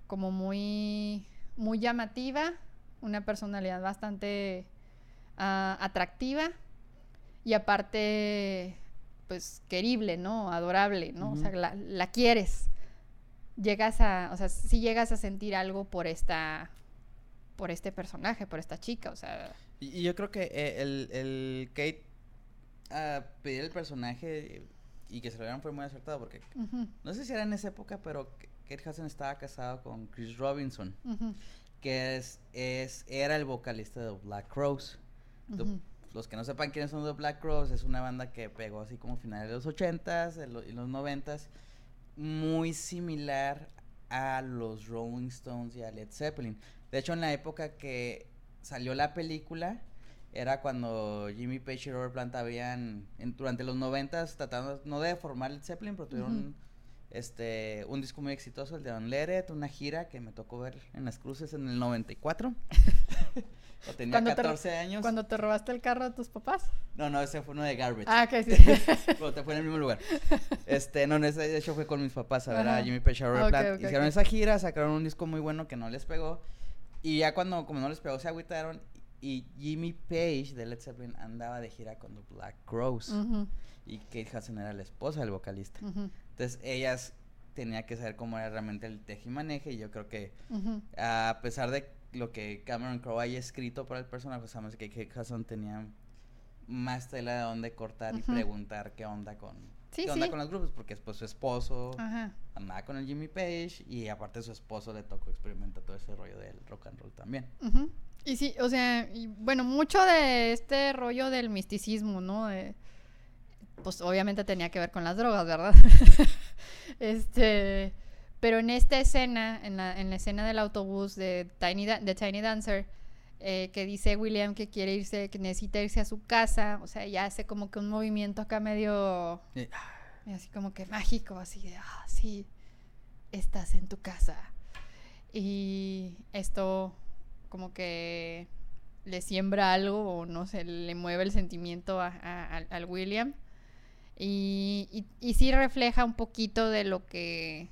como muy, muy llamativa, una personalidad bastante uh, atractiva y aparte pues querible, ¿no? Adorable, ¿no? Uh-huh. O sea, la, la quieres. Llegas a, o sea, sí llegas a sentir algo por esta, por este personaje, por esta chica, o sea. Y, y yo creo que el, el Kate uh, pedir el personaje y que se lo dieron fue muy acertado porque uh-huh. no sé si era en esa época, pero Kate Hudson estaba casado con Chris Robinson, uh-huh. que es, es era el vocalista de The Black Crowes. Uh-huh. Los que no sepan quiénes son The Black Crowes, es una banda que pegó así como finales de los ochentas y los noventas, muy similar a los Rolling Stones y a Led Zeppelin. De hecho, en la época que salió la película, era cuando Jimmy Page y Robert Plant habían, en, durante los noventas, tratando no de formar Led Zeppelin, pero tuvieron uh-huh. este, un disco muy exitoso, el de Unleaded, una gira que me tocó ver en las cruces en el noventa y cuatro. O tenía catorce te, años. ¿Cuando te robaste el carro de tus papás? No, no, ese fue uno de Garbage. Ah, que sí. Pero te fue en el mismo lugar. Este, no, ese de hecho fue con mis papás, a ver, a Jimmy Page y Robert Plant. Okay, okay, hicieron okay. esa gira, sacaron un disco muy bueno que no les pegó. Y ya cuando, como no les pegó, se agüitaron. Y Jimmy Page de Led Zeppelin andaba de gira con The Black Crowes. Uh-huh. Y Kate Hudson era la esposa del vocalista. Uh-huh. Entonces, ellas tenía que saber cómo era realmente el tejimaneje. Y yo creo que, uh-huh. a pesar de lo que Cameron Crowe haya escrito para el personaje, pues sabemos que Kate Hudson tenía más tela de dónde cortar uh-huh. y preguntar qué onda con sí, qué onda sí. con los grupos, porque después su esposo uh-huh. andaba con el Jimmy Page y aparte su esposo le tocó experimentar todo ese rollo del rock and roll también. Uh-huh. Y sí, o sea, y bueno, mucho de este rollo del misticismo, ¿no? De, pues obviamente tenía que ver con las drogas, ¿verdad? este... Pero en esta escena, en la, en la escena del autobús de Tiny, da- de Tiny Dancer, eh, que dice William que quiere irse, que necesita irse a su casa, o sea, ella hace como que un movimiento acá medio, eh. así como que mágico, así de, ah, sí, estás en tu casa. Y esto como que le siembra algo, o no sé, le mueve el sentimiento a, a, a, al William. Y, y, y sí refleja un poquito de lo que...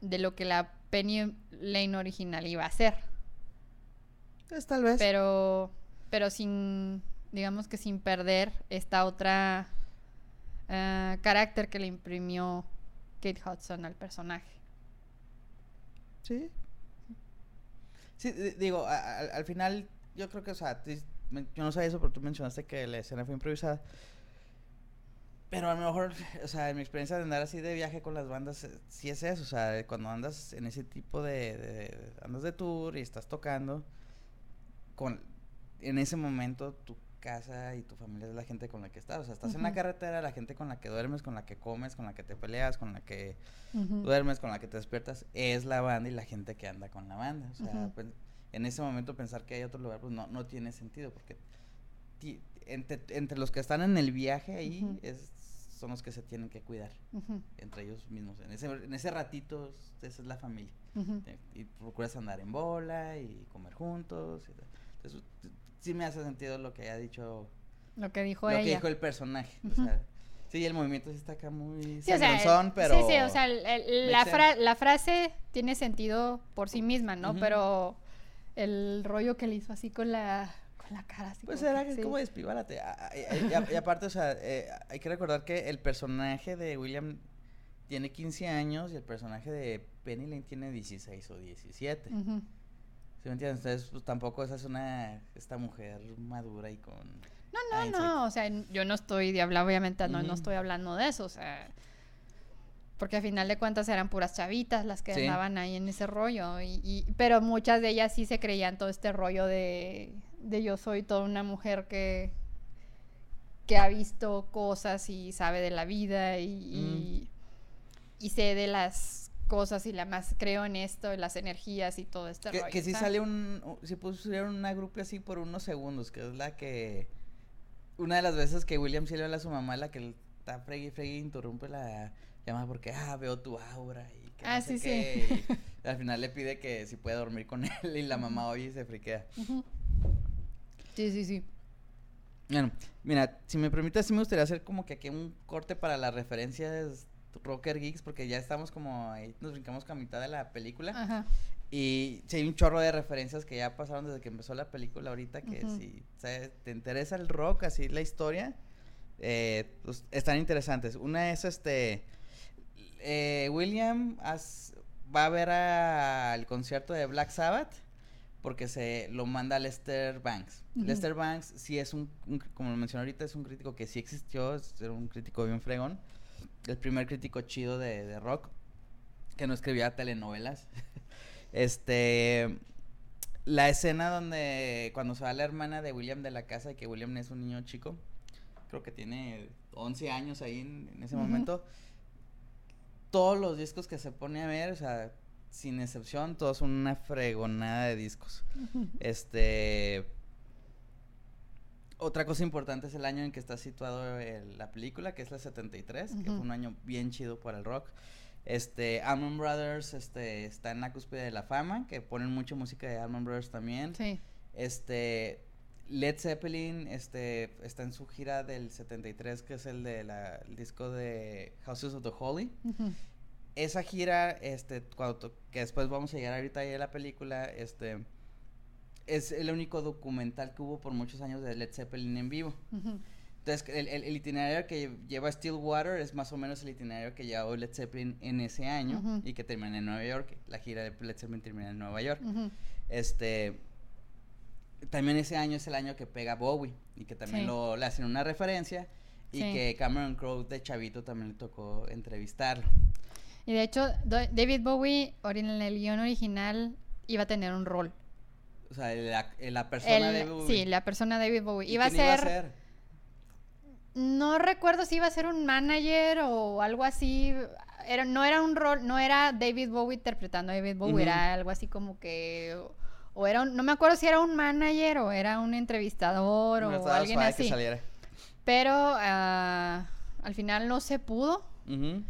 de lo que la Penny Lane original iba a ser. Pues tal vez. Pero pero sin, digamos que sin perder esta otra uh, carácter que le imprimió Kate Hudson al personaje. Sí. Sí, d- digo, a, a, al final yo creo que, o sea, t- yo no sabía eso, pero tú mencionaste que la escena fue improvisada. Pero a lo mejor, o sea, en mi experiencia de andar así de viaje con las bandas, sí es eso, o sea, cuando andas en ese tipo de, de andas de tour y estás tocando, con, en ese momento tu casa y tu familia es la gente con la que estás, o sea, estás uh-huh. en la carretera, la gente con la que duermes, con la que comes, con la que te peleas, con la que uh-huh. duermes, con la que te despiertas, es la banda y la gente que anda con la banda, o sea, uh-huh. pues, en ese momento pensar que hay otro lugar, pues no, no tiene sentido, porque ti, entre, entre los que están en el viaje ahí, uh-huh. es... son los que se tienen que cuidar uh-huh. entre ellos mismos. En ese, en ese ratito, esa es la familia. Uh-huh. Y procuras andar en bola y comer juntos. Y tal. Entonces, sí me hace sentido lo que haya dicho... Lo que dijo lo ella. Lo que dijo el personaje. Uh-huh. O sea, sí, el movimiento sí está acá muy... Sí, o sea, el, pero... Sí, sí, o sea, el, el, la, fra- la frase tiene sentido por sí misma, ¿no? Uh-huh. Pero el rollo que le hizo así con la... la cara así pues como era que sí. como despibárate y, y, y aparte o sea eh, hay que recordar que el personaje de William tiene quince años y el personaje de Penny Lane tiene dieciséis o diecisiete uh-huh. ¿Sí me entiendes? Entonces pues, tampoco esa es una esta mujer madura y con no no ah, no o sea yo no estoy de hablar obviamente no, uh-huh. no estoy hablando de eso o sea porque al final de cuentas eran puras chavitas las que sí. andaban ahí en ese rollo y, y pero muchas de ellas sí se creían todo este rollo de de yo soy toda una mujer que que ha visto cosas y sabe de la vida y, mm. y, y sé de las cosas y la más creo en esto, las energías y todo este que, rollo. Que sí ¿sabes? Sale un, si pusieron una grupo así por unos segundos, que es la que, una de las veces que William sí le habla a su mamá, la que está fregui, fregui, interrumpe la llamada porque, ah, veo tu aura y que ah, no sé sí, qué, sí. Y al final le pide que si puede dormir con él y la mamá oye y se friquea. Uh-huh. Sí, sí, sí. Bueno, mira, si me permites, sí me gustaría hacer como que aquí un corte para las referencias Rocker Geeks, porque ya estamos como ahí, nos brincamos con la mitad de la película. Ajá. Y sí, hay un chorro de referencias que ya pasaron desde que empezó la película ahorita, que uh-huh. si ¿sabes? Te interesa el rock, así la historia, eh, pues, están interesantes. Una es, este, eh, William as, va a ver a, al concierto de Black Sabbath, porque se lo manda Lester Bangs. Uh-huh. Lester Bangs sí es un, un, como lo mencioné ahorita, es un crítico que sí existió, es un crítico bien fregón, el primer crítico chido de, de rock, que no escribía telenovelas. Este, la escena donde, cuando se va la hermana de William de la casa, y que William es un niño chico, creo que tiene once años ahí en, en ese uh-huh. momento, todos los discos que se pone a ver, o sea, sin excepción, todos son una fregonada de discos. Este, otra cosa importante es el año en que está situado el, la película, que es la setenta y tres, uh-huh. que fue un año bien chido para el rock. Este, Allman Brothers, este, está en la cúspide de la fama, que ponen mucha música de Allman Brothers también. Sí. Este, Led Zeppelin, este, está en su gira del setenta y tres, que es el de la, el disco de Houses of the Holy. Uh-huh. Esa gira, este, cuando to- que después vamos a llegar ahorita ahí a la película, este, es el único documental que hubo por muchos años de Led Zeppelin en vivo. Uh-huh. Entonces, el, el, el itinerario que lleva Stillwater es más o menos el itinerario que llevó Led Zeppelin en ese año, uh-huh. y que termina en Nueva York. La gira de Led Zeppelin termina en Nueva York. Uh-huh. Este, también ese año es el año que pega Bowie, y que también sí. lo, le hacen una referencia, y sí. que Cameron Crowe de chavito también le tocó entrevistarlo. Y de hecho, David Bowie en el guión original iba a tener un rol. O sea, la, la persona el, de Bowie. Sí, la persona de David Bowie. Iba, ¿quién a ser, iba a ser? No recuerdo si iba a ser un manager o algo así. Era, no era un rol, no era David Bowie interpretando a David Bowie, uh-huh. era algo así como que... O, o era un, no me acuerdo si era un manager o era un entrevistador, no, o alguien así. Que saliera. Pero uh, al final no se pudo. Uh-huh.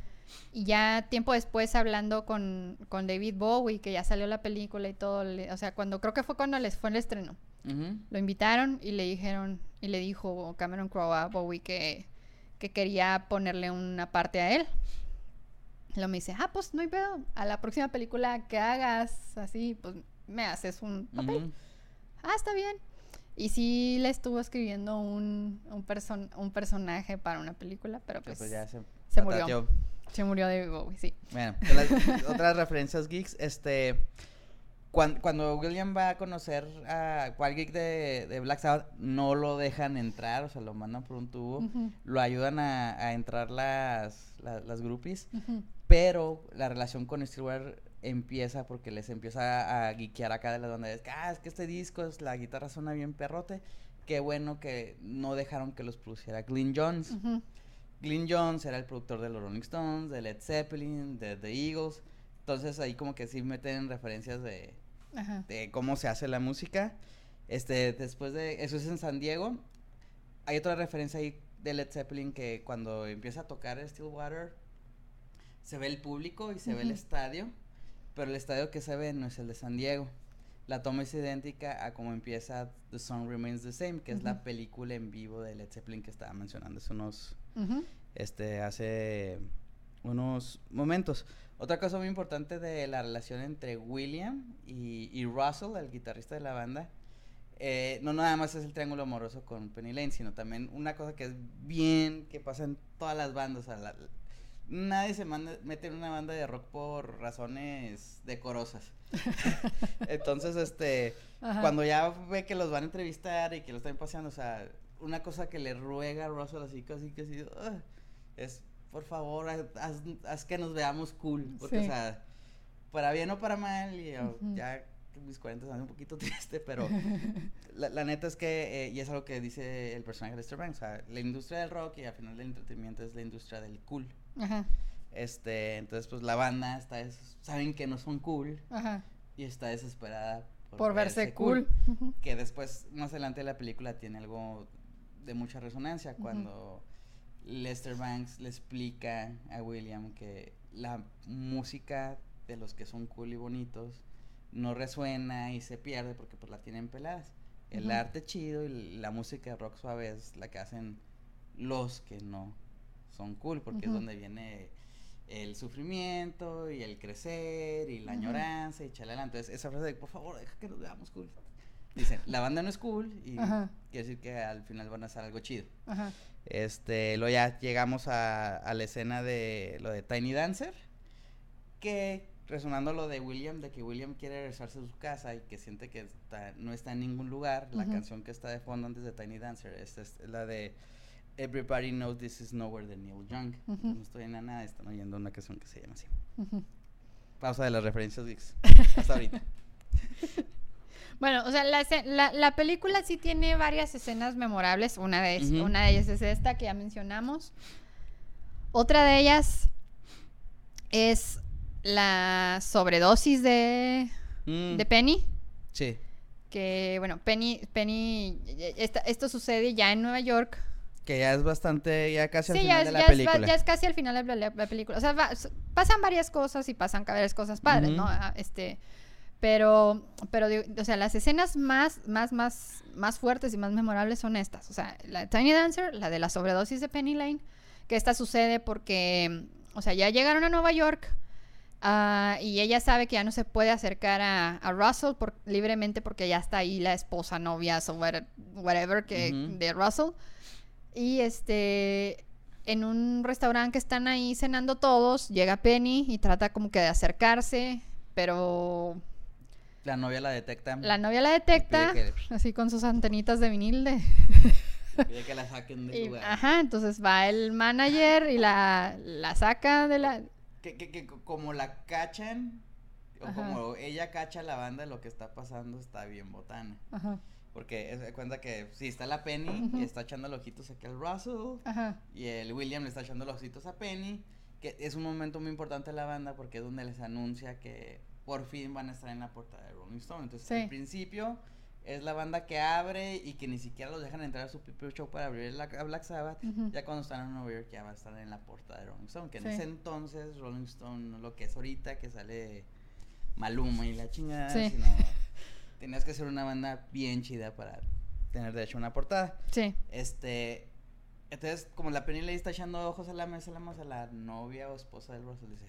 Y ya tiempo después hablando con, con David Bowie, que ya salió la película y todo, le, o sea, cuando creo que fue cuando les fue el estreno, uh-huh. lo invitaron y le dijeron, y le dijo Cameron Crowe a Bowie que, que quería ponerle una parte a él. Lo me dice, ah, pues no hay pedo, a la próxima película que hagas así, pues me haces un papel. Uh-huh. Ah, está bien. Y sí le estuvo escribiendo un, un, perso- un personaje para una película, pero pues, pues ya se, se murió. Yo. Se murió David Bowie, sí. Bueno, las, otras referencias geeks, este, cuando, cuando William va a conocer a cual geek de, de Black Sabbath, no lo dejan entrar, o sea, lo mandan por un tubo, uh-huh. lo ayudan a, a entrar las, las, las groupies, uh-huh. pero la relación con Stillwater empieza porque les empieza a, a geekear acá de las bandas, ah, es que este disco, es, la guitarra suena bien perrote, qué bueno que no dejaron que los produciera Glyn Johns. Uh-huh. Glyn Johns era el productor de los Rolling Stones, de Led Zeppelin, de The Eagles. Entonces ahí como que sí meten referencias de, de cómo se hace la música. Este, después de... Eso es en San Diego. Hay otra referencia ahí de Led Zeppelin que cuando empieza a tocar Stillwater se ve el público y se uh-huh. ve el estadio, pero el estadio que se ve no es el de San Diego. La toma es idéntica a como empieza The Song Remains the Same, que uh-huh. es la película en vivo de Led Zeppelin que estaba mencionando hace unos... Uh-huh. Este, hace unos momentos. Otra cosa muy importante de la relación entre William y, y Russell, el guitarrista de la banda, eh, no nada más es el triángulo amoroso con Penny Lane, sino también una cosa que es bien que pasa en todas las bandas, o sea, la, nadie se manda, mete en una banda de rock por razones decorosas. Entonces, este, ajá. cuando ya ve que los van a entrevistar y que lo están paseando, o sea, una cosa que le ruega a Russell así casi que así, uh, es por favor haz, haz, haz que nos veamos cool, porque sí. o sea, para bien o para mal, y, uh-huh. ya mis cuarenta se me hace un poquito triste, pero la, la neta es que, eh, y es algo que dice el personaje de Lester Bangs, o sea, la industria del rock y al final del entretenimiento es la industria del cool. Ajá. Este, entonces pues la banda está, es, saben que no son cool. Ajá. Y está desesperada por, por verse, verse cool, cool. Uh-huh. Que después, más adelante de la película, tiene algo de mucha resonancia cuando uh-huh. Lester Bangs le explica a William que la música de los que son cool y bonitos no resuena y se pierde porque pues la tienen peladas. El uh-huh. arte chido y la música rock suave es la que hacen los que no son cool, porque uh-huh. es donde viene el sufrimiento y el crecer y la uh-huh. añoranza y chalala. Entonces esa frase de por favor deja que nos veamos cool, dicen, la banda no es cool y uh-huh. quiere decir que al final van a hacer algo chido. Uh-huh. Este, luego ya llegamos a, a la escena de lo de Tiny Dancer, que resonando lo de William, de que William quiere regresarse a su casa y que siente que está, no está en ningún lugar, uh-huh. la canción que está de fondo antes de Tiny Dancer es, es la de Everybody Knows This Is Nowhere de Neil Young. Uh-huh. No estoy en la nada, están oyendo una canción que se llama así. Uh-huh. Pausa de las referencias geeks, hasta ahorita. Bueno, o sea, la, la, la película sí tiene varias escenas memorables, una de, uh-huh. una de ellas es esta que ya mencionamos, otra de ellas es la sobredosis de, mm. de Penny. Sí. Que, bueno, Penny, Penny esta, esto sucede ya en Nueva York. Que ya es bastante, ya casi sí, al final ya es, de la ya película. Sí, ya es casi al final de la, la película. O sea, va, pasan varias cosas y pasan varias cosas padres, uh-huh. ¿no? Este, pero, pero, o sea, las escenas más, más, más, más fuertes y más memorables son estas. O sea, la Tiny Dancer, la de la sobredosis de Penny Lane, que esta sucede porque, o sea, ya llegaron a Nueva York. Uh, y ella sabe que ya no se puede acercar a, a Russell por, libremente porque ya está ahí la esposa, novia, so whatever, whatever que, uh-huh. de Russell. Y este, en un restaurante que están ahí cenando todos, llega Penny y trata como que de acercarse, pero la novia la detecta. La novia la detecta, que así con sus antenitas de vinil de pide que la saquen del lugar. Ajá, entonces va el manager y la, la saca de la... Que, que, que como la cachan, o ajá. como ella cacha a la banda, lo que está pasando está bien botana. Ajá. Porque se cuenta que sí, está la Penny, y está echando los ojitos aquí al Russell, ajá. y el William le está echando los ojitos a Penny, que es un momento muy importante de la banda porque es donde les anuncia que por fin van a estar en la portada de Rolling Stone. Entonces, sí. al principio es la banda que abre y que ni siquiera los dejan entrar a su primer show para abrir la, a Black Sabbath. Uh-huh. Ya cuando están en Nueva York ya va a estar en la portada de Rolling Stone, que en sí. ese entonces Rolling Stone no lo que es ahorita, que sale Maluma y la chingada, sí. sino tenías que ser una banda bien chida para tener de hecho una portada. Sí. Este, entonces como la Penny le está echando ojos a la mesa, la más a la novia o esposa del Russell, dice,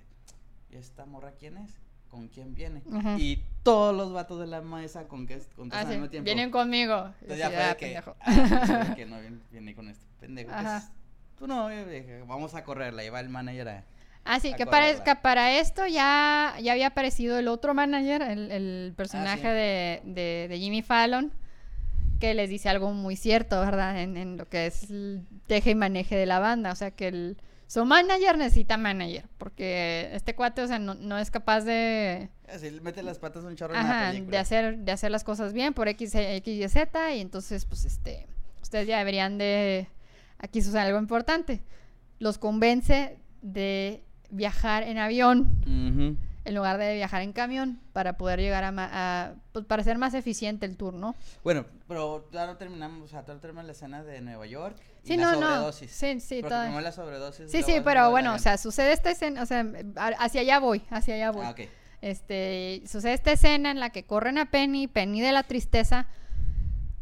¿y esta morra quién es? ¿Con quién viene? Uh-huh. Y todos los vatos de la mesa con que con todos ah, al sí. mismo tiempo. Vienen conmigo. Entonces ya fue de que, ah, de que no viene, viene con este pendejo. Ajá. Pues, tú no, vamos a correrla. Y va el manager a... Ah, sí, que para, que para esto ya, ya había aparecido el otro manager, el, el personaje ah, sí. de, de, de Jimmy Fallon, que les dice algo muy cierto, ¿verdad? En, en lo que es el teje y maneje de la banda. O sea, que el... Su manager necesita manager, porque este cuate, o sea, no, no es capaz de... Así, mete las patas un chorro ajá, en la película. De hacer, de hacer las cosas bien por X, X, Y, Z, y entonces, pues, este... Ustedes ya deberían de... Aquí sucede algo importante. Los convence de viajar en avión, uh-huh. en lugar de viajar en camión, para poder llegar a... a pues, para ser más eficiente el tour, ¿no? Bueno, pero ahora terminamos, o sea, ahora terminamos la escena de Nueva York... Sí, no, no. Sí, sí, todo. La sobredosis. Sí, sí, pero bueno, o sea, sucede esta escena, o sea, hacia allá voy, hacia allá voy. Ah, okay. Este, sucede esta escena en la que corren a Penny, Penny de la tristeza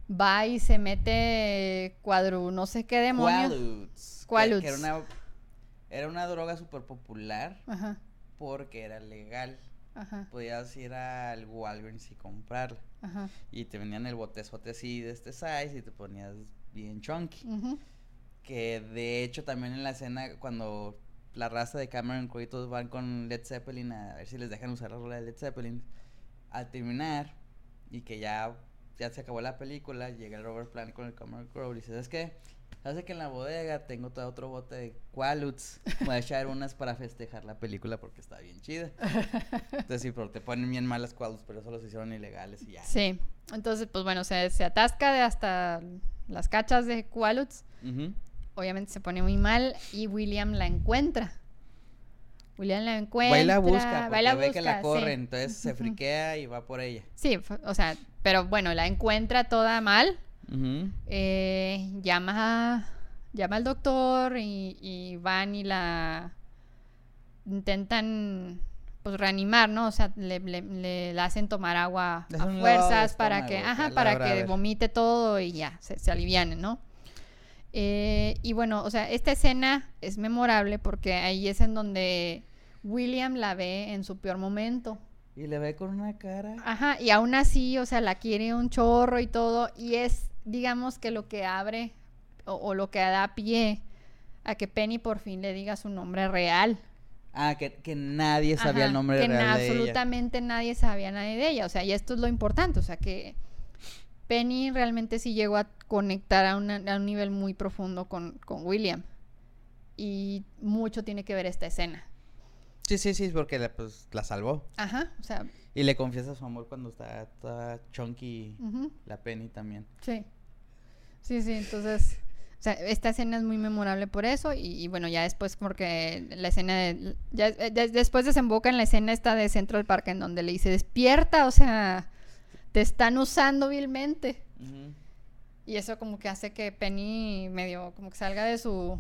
va y se mete cuadru, no sé qué demonios. Qualudes. Qualudes. Que, que era una era una droga súper popular. Ajá. Porque era legal. Ajá. Podías ir al Walgreens y comprarla. Ajá. Y te vendían el botezote así de este size y te ponías bien chunky, uh-huh. que de hecho también en la escena cuando la raza de Cameron Crowe y todos van con Led Zeppelin a ver si les dejan usar la rola de Led Zeppelin, al terminar y que ya, ya se acabó la película, llega el Robert Plant con el Cameron Crowe y dice, ¿sabes qué? Hace que en la bodega tengo todo otro bote de Qualudes. Voy a echar unas para festejar la película porque está bien chida. Entonces sí, pero te ponen bien malas Qualudes, pero eso los hicieron ilegales y ya. Sí, entonces pues bueno, se, se atasca de hasta las cachas de Qualudes. Uh-huh. Obviamente se pone muy mal y William la encuentra. William la encuentra. Baila busca, porque baila ve busca, que la corren, sí. Entonces se friquea y va por ella. Sí, o sea, pero bueno, la encuentra toda mal. Uh-huh. Eh, llama llama al doctor y, y van y la intentan pues reanimar, ¿no? O sea, le, le, le, le hacen tomar agua es a fuerzas para que, ajá, para que vomite todo y ya, se, se alivianen, ¿no? Eh, y bueno, o sea, esta escena es memorable porque ahí es en donde William la ve en su peor momento. Y le ve con una cara... Ajá, y aún así, o sea, la quiere un chorro y todo, y es, digamos, que lo que abre, o, o lo que da pie a que Penny por fin le diga su nombre real. Ah, que, que nadie sabía. Ajá, el nombre real de ella. Que absolutamente nadie sabía nadie de ella, o sea, y esto es lo importante, o sea, que Penny realmente sí llegó a conectar a, una, a un nivel muy profundo con, con William, y mucho tiene que ver esta escena. Sí, sí, sí, porque la, pues, la salvó. Ajá, o sea... Y le confiesa su amor cuando está, está chunky. Uh-huh. La Penny también. Sí. Sí, sí, entonces... O sea, esta escena es muy memorable por eso. Y, y bueno, ya después porque la escena... De, ya, de, después desemboca en la escena esta de Centro del Parque, en donde le dice, despierta, o sea... Te están usando vilmente. Uh-huh. Y eso como que hace que Penny medio... Como que salga de su...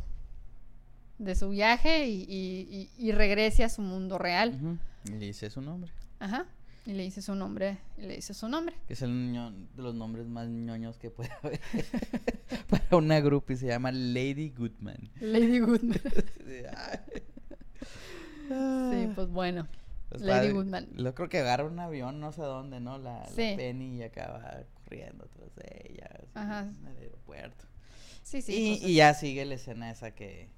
de su viaje y, y, y, y regrese a su mundo real. Uh-huh. Y le dice su nombre. Ajá, y le dice su nombre, y le dice su nombre. Que es el niño, de los nombres más ñoños que puede haber para una grupi, se llama Lady Goodman. Lady Goodman. Sí, pues bueno, pues Lady padre, Goodman. Yo creo que agarra un avión, no sé dónde, ¿no? La, sí. La Penny y acaba corriendo tras ella. Ajá. En el aeropuerto. Sí, sí. Y, entonces... y ya sigue la escena esa que...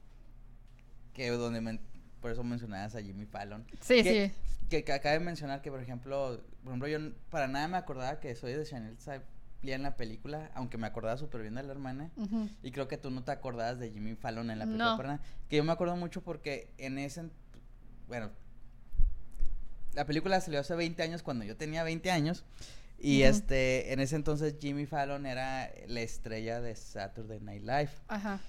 que donde men- por eso mencionabas a Jimmy Fallon. Sí, que, sí. Que, que acaba de mencionar que, por ejemplo, por ejemplo, yo para nada me acordaba que Zooey Deschanel salía en la película, aunque me acordaba súper bien de la hermana. Uh-huh. Y creo que tú no te acordabas de Jimmy Fallon en la película. No. Para nada. Que yo me acuerdo mucho porque en ese... Bueno, la película salió hace veinte años, cuando yo tenía veinte años. Y uh-huh. este, en ese entonces Jimmy Fallon era la estrella de Saturday Night Live. Ajá.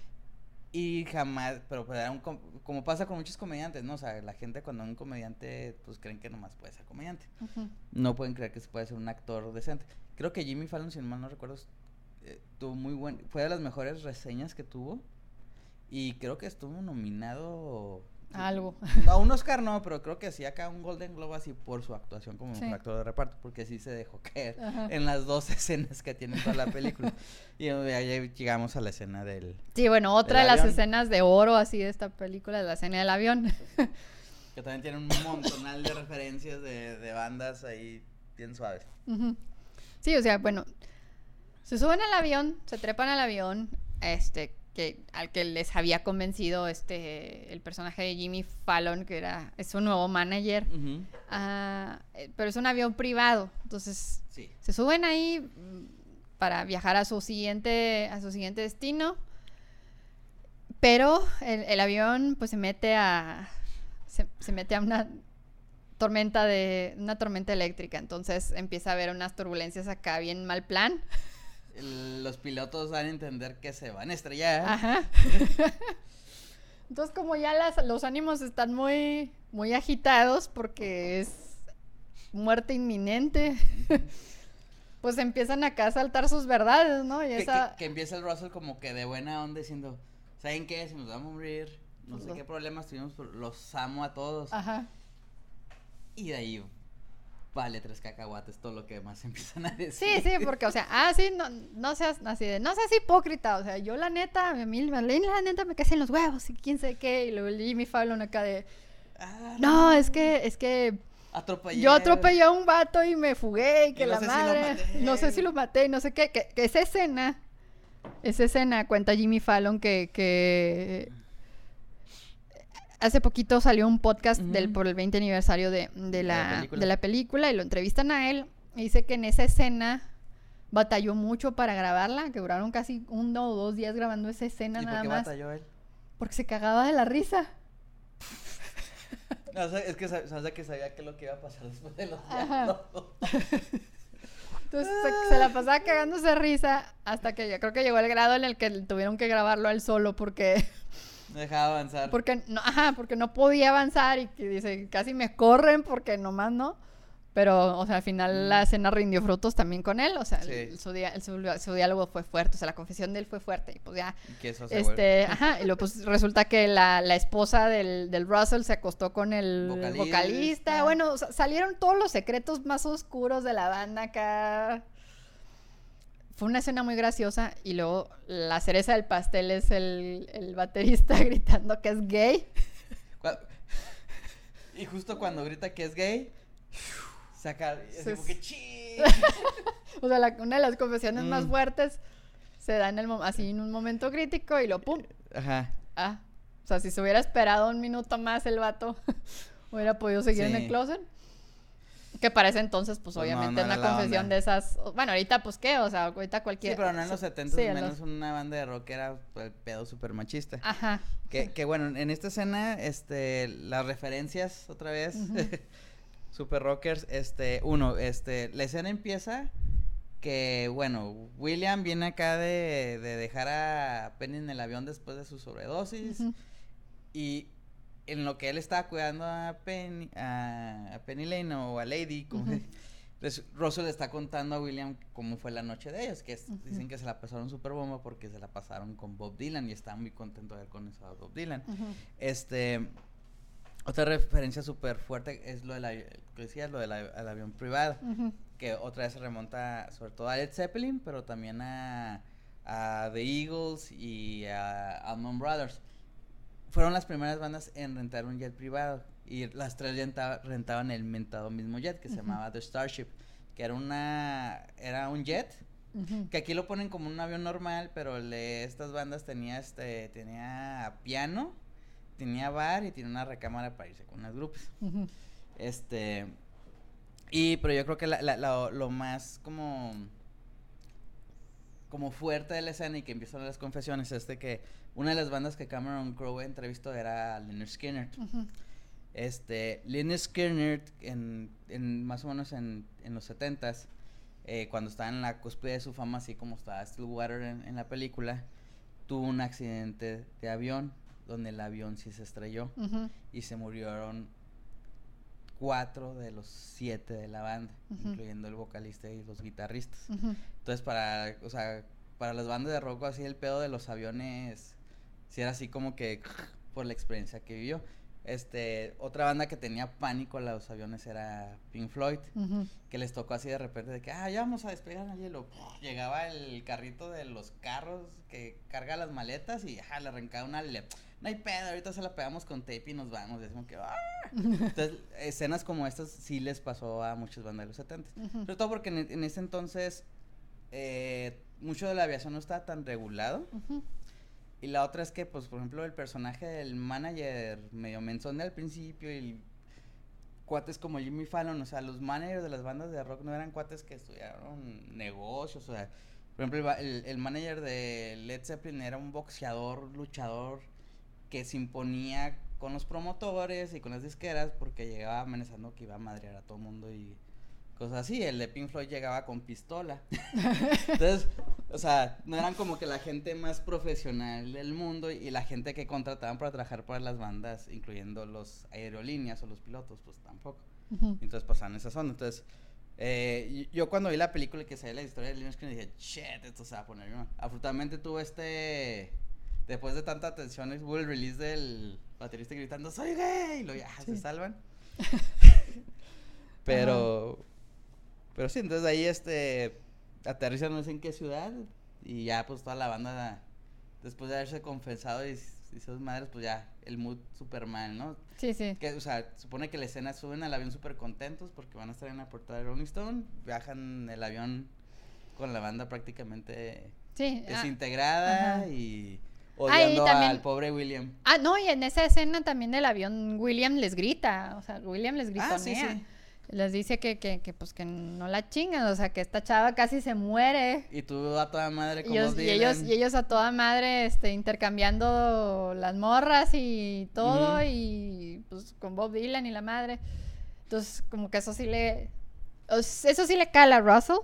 Y jamás, pero pues era un, como pasa con muchos comediantes, ¿no? O sea, la gente cuando es un comediante, pues creen que nomás puede ser comediante. Uh-huh. No pueden creer que se puede ser un actor decente. Creo que Jimmy Fallon, si mal no recuerdo, eh, tuvo muy buen, fue de las mejores reseñas que tuvo. Y creo que estuvo nominado... A algo. No, a un Oscar no, pero creo que sí acá un Golden Globe así por su actuación como sí. actor de reparto, porque sí se dejó caer. Ajá. En las dos escenas que tiene toda la película. Y ahí llegamos a la escena del... Sí, bueno, otra de las avión. Escenas de oro así de esta película es la escena del avión. Que también tiene un montonal de referencias de, de bandas ahí bien suaves. Uh-huh. Sí, o sea, bueno, se suben al avión, se trepan al avión, este... Que, al que les había convencido este el personaje de Jimmy Fallon, que era es su nuevo manager. Uh-huh. Uh, pero es un avión privado, entonces sí. Se suben ahí para viajar a su siguiente a su siguiente destino, pero el, el avión pues se mete a se, se mete a una tormenta de una tormenta eléctrica, entonces empieza a haber unas turbulencias acá bien mal plan. Los pilotos van a entender que se van a estrellar. Ajá. Entonces, como ya las, los ánimos están muy, muy agitados porque es muerte inminente, pues empiezan acá a saltar sus verdades, ¿no? Y que, esa... que, que empieza el Russell como que de buena onda diciendo, ¿saben qué? Si nos vamos a morir, no sé los... qué problemas tuvimos, los amo a todos. Ajá. Y de ahí... Vale, tres cacahuates, todo lo que demás empiezan a decir. Sí, sí, porque, o sea, ah, sí, no, no seas así de, no seas hipócrita, o sea, yo la neta, a mí la neta me caen los huevos y quién sabe qué, y luego Jimmy Fallon acá de, ah, no, no, es que, es que, atropellé. Yo atropellé a un vato y me fugué, y que y no la madre, si no sé si lo maté, no sé qué, que, que esa escena, esa escena, cuenta Jimmy Fallon que, que... Hace poquito salió un podcast uh-huh. del por el veinte aniversario de, de, la, de, la de la película y lo entrevistan a él y dice que en esa escena batalló mucho para grabarla, que duraron casi uno o dos días grabando esa escena nada más. ¿Y por qué batalló él? Porque se cagaba de la risa. No, o sea, es que sabía que sabía que lo que iba a pasar después de los días. Entonces se, se la pasaba cagándose de risa hasta que yo creo que llegó el grado en el que tuvieron que grabarlo a él solo porque no dejaba avanzar. Porque no, ajá, porque no podía avanzar y que dice, casi me corren porque nomás no. Pero, o sea, al final mm. la escena rindió frutos también con él, o sea, sí. el, su, dia, su, su diálogo fue fuerte, o sea, la confesión de él fue fuerte, y pues ya, y que eso se este, vuelve. ajá, y luego pues resulta que la, la esposa del, del Russell se acostó con el vocalista, vocalista. Ah. Bueno, o sea, salieron todos los secretos más oscuros de la banda acá, fue una escena muy graciosa, y luego la cereza del pastel es el, el baterista gritando que es gay. Y justo cuando grita que es gay, sacar, así sí. como que ¡chii! O sea, la, una de las confesiones mm. más fuertes se da en el mom- así en un momento crítico y lo pum. Ajá. Ah, o sea, si se hubiera esperado un minuto más el vato hubiera podido seguir sí. en el closet. Que para ese entonces, pues, pues obviamente no, no una confesión onda. de esas. Bueno, ahorita, pues, ¿qué? O sea, ahorita cualquier. Sí, pero no en los setenta, sí, menos los... una banda de rock era pedo súper machista. Ajá. Que, que bueno, en esta escena, este, las referencias otra vez. Uh-huh. Super rockers, este, uno, este, la escena empieza que, bueno, William viene acá de, de dejar a Penny en el avión después de su sobredosis, uh-huh. y en lo que él estaba cuidando a Penny, a, a Penny Lane o a Lady, como uh-huh. que, Russell le está contando a William cómo fue la noche de ellos, que es, uh-huh. dicen que se la pasaron super bomba porque se la pasaron con Bob Dylan y está muy contento de haber conocido a Bob Dylan, uh-huh. este... Otra referencia súper fuerte es lo de la, que decías, lo del de avión privado, uh-huh. que otra vez se remonta sobre todo a Led Zeppelin, pero también a, a The Eagles y a Allman Brothers. Fueron las primeras bandas en rentar un jet privado, y las tres renta, rentaban el mentado mismo jet, que uh-huh. se llamaba The Starship, que era una, era un jet, uh-huh. que aquí lo ponen como un avión normal, pero le, estas bandas tenía, este, tenía piano, tenía bar y tiene una recámara para irse con unas grupos. Uh-huh. Este. Y, pero yo creo que la, la, la, lo más como. como fuerte de la escena y que empiezan las confesiones es de que una de las bandas que Cameron Crowe entrevistó era Lynyrd Skynyrd. Uh-huh. Este. Lynyrd Skynyrd, en, en, más o menos en, en los setentas, eh, cuando estaba en la cúspide de su fama, así como estaba Stillwater en, en la película, tuvo un accidente de avión, donde el avión sí se estrelló, uh-huh. y se murieron cuatro de los siete de la banda, uh-huh. incluyendo el vocalista y los guitarristas. Uh-huh. Entonces, para, o sea, para las bandas de rock, así el pedo de los aviones, sí era así como que por la experiencia que vivió. Este, otra banda que tenía pánico a los aviones era Pink Floyd, uh-huh. que les tocó así de repente de que, ah, ya vamos a despegar al hielo. Llegaba el carrito de los carros que carga las maletas y ajá, le arrancaba una le... No hay pedo, ahorita se la pegamos con tape y nos vamos. Y decimos que, ¡ah! Entonces, escenas como estas sí les pasó a muchas bandas de los setenta. Uh-huh. Sobre todo porque en, en ese entonces, eh, mucho de la aviación no estaba tan regulado. Uh-huh. Y la otra es que, pues, por ejemplo, el personaje del manager medio menzón al principio y el, cuates como Jimmy Fallon, o sea, los managers de las bandas de rock no eran cuates que estudiaron negocios, o sea, por ejemplo, el, el manager de Led Zeppelin era un boxeador, luchador, que se imponía con los promotores y con las disqueras porque llegaba amenazando que iba a madrear a todo mundo y cosas así. El de Pink Floyd llegaba con pistola. Entonces, o sea, no eran como que la gente más profesional del mundo y la gente que contrataban para trabajar para las bandas, incluyendo los aerolíneas o los pilotos, pues tampoco. Uh-huh. Entonces pasaban esa zona. Entonces, eh, yo cuando vi la película y que sabía la historia de Lynyrd Skynyrd dije, shit, esto se va a poner, ¿no? Afortunadamente tuvo este... Después de tanta atención, hubo el release del baterista gritando, ¡soy gay! Y lo ya, sí. se salvan. Pero, ajá. pero sí, entonces ahí este, aterrizan no sé en qué ciudad, y ya pues toda la banda, después de haberse confesado y, y sus madres, pues ya, el mood super mal, ¿no? Sí, sí. Que, o sea, supone que la escena suben al avión súper contentos porque van a estar en la portada de Rolling Stone, viajan el avión con la banda prácticamente sí, desintegrada ah, y... odiando ah, también, al pobre William. Ah, no, y en esa escena también del avión William les grita, o sea, William les gritonea. Ah, sí, sí. les dice que, que, que pues que no la chingan, o sea, que esta chava casi se muere. Y tú a toda madre como ellos, y ellos y ellos a toda madre este intercambiando las morras y todo, uh-huh. y pues con Bob Dylan y la madre. Entonces, como que eso sí le eso sí le cala a Russell.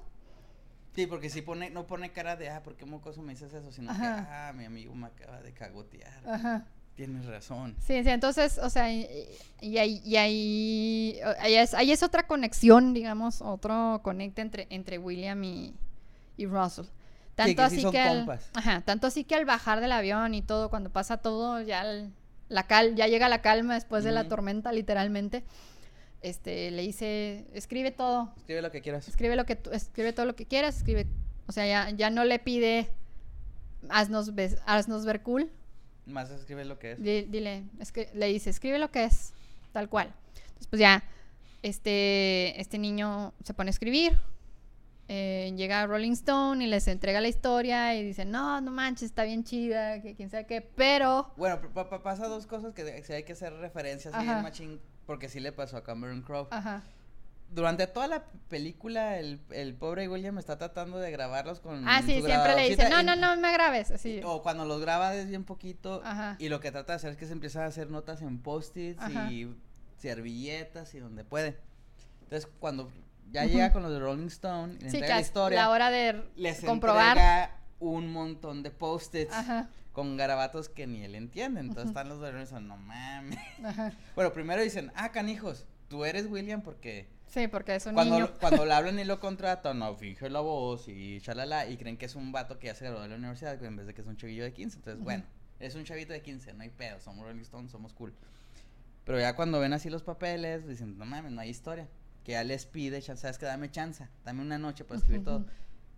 Sí, porque sí pone no pone cara de ah, ¿por qué mocoso me dices eso? Sino ajá. que ah, mi amigo me acaba de cagotear. Ajá. Tienes razón. Sí, sí, entonces, o sea, y, y, ahí, y ahí, ahí, es, ahí es otra conexión, digamos, otro conecte entre, entre William y, y Russell. Tanto sí, que así sí son que compas. Al, ajá, tanto así que al bajar del avión y todo, cuando pasa todo, ya, el, la cal, ya llega la calma después uh-huh. de la tormenta, literalmente. Este, le dice, escribe todo. Escribe lo que quieras. Escribe lo que tu, escribe todo lo que quieras, escribe. O sea, ya, ya no le pide haznos, ves, haznos ver cool. Más escribe lo que es. D- dile, escri- le dice, escribe lo que es, tal cual. Entonces, pues ya, este, este niño se pone a escribir. Eh, llega a Rolling Stone y les entrega la historia y dicen, no, no manches, está bien chida, que quién sabe qué, pero... Bueno, pa- pa- pasa dos cosas que de- hay que hacer referencias y el machín, porque sí le pasó a Cameron Crowe. Ajá. Durante toda la película, el, el pobre William está tratando de grabarlos con... Ah, sí, siempre le dice, no, no, no me grabes. Así. O cuando los graba es bien poquito, ajá. y lo que trata de hacer es que se empieza a hacer notas en post-its ajá. y servilletas y donde puede. Entonces, cuando ya uh-huh. llega con los de Rolling Stone, les sí, entrega la historia, la hora de les comprobar. Entrega un montón de post-its ajá. con garabatos que ni él entiende. Entonces, uh-huh. están los de Rolling Stone, no mames. Ajá. Bueno, primero dicen, ah, canijos, tú eres William porque... Sí, porque es un cuando, niño. Cuando le hablan y lo contratan, no, finge la voz y chalala, y creen que es un vato que ya se graduó de la universidad en vez de que es un chavillo de quince. Entonces, uh-huh. bueno, es un chavito de quince, no hay pedo, somos Rolling Stones, somos cool. Pero ya cuando ven así los papeles, dicen, no mames, no hay historia. Que ya les pide, sabes que dame chanza, dame una noche para escribir uh-huh. todo.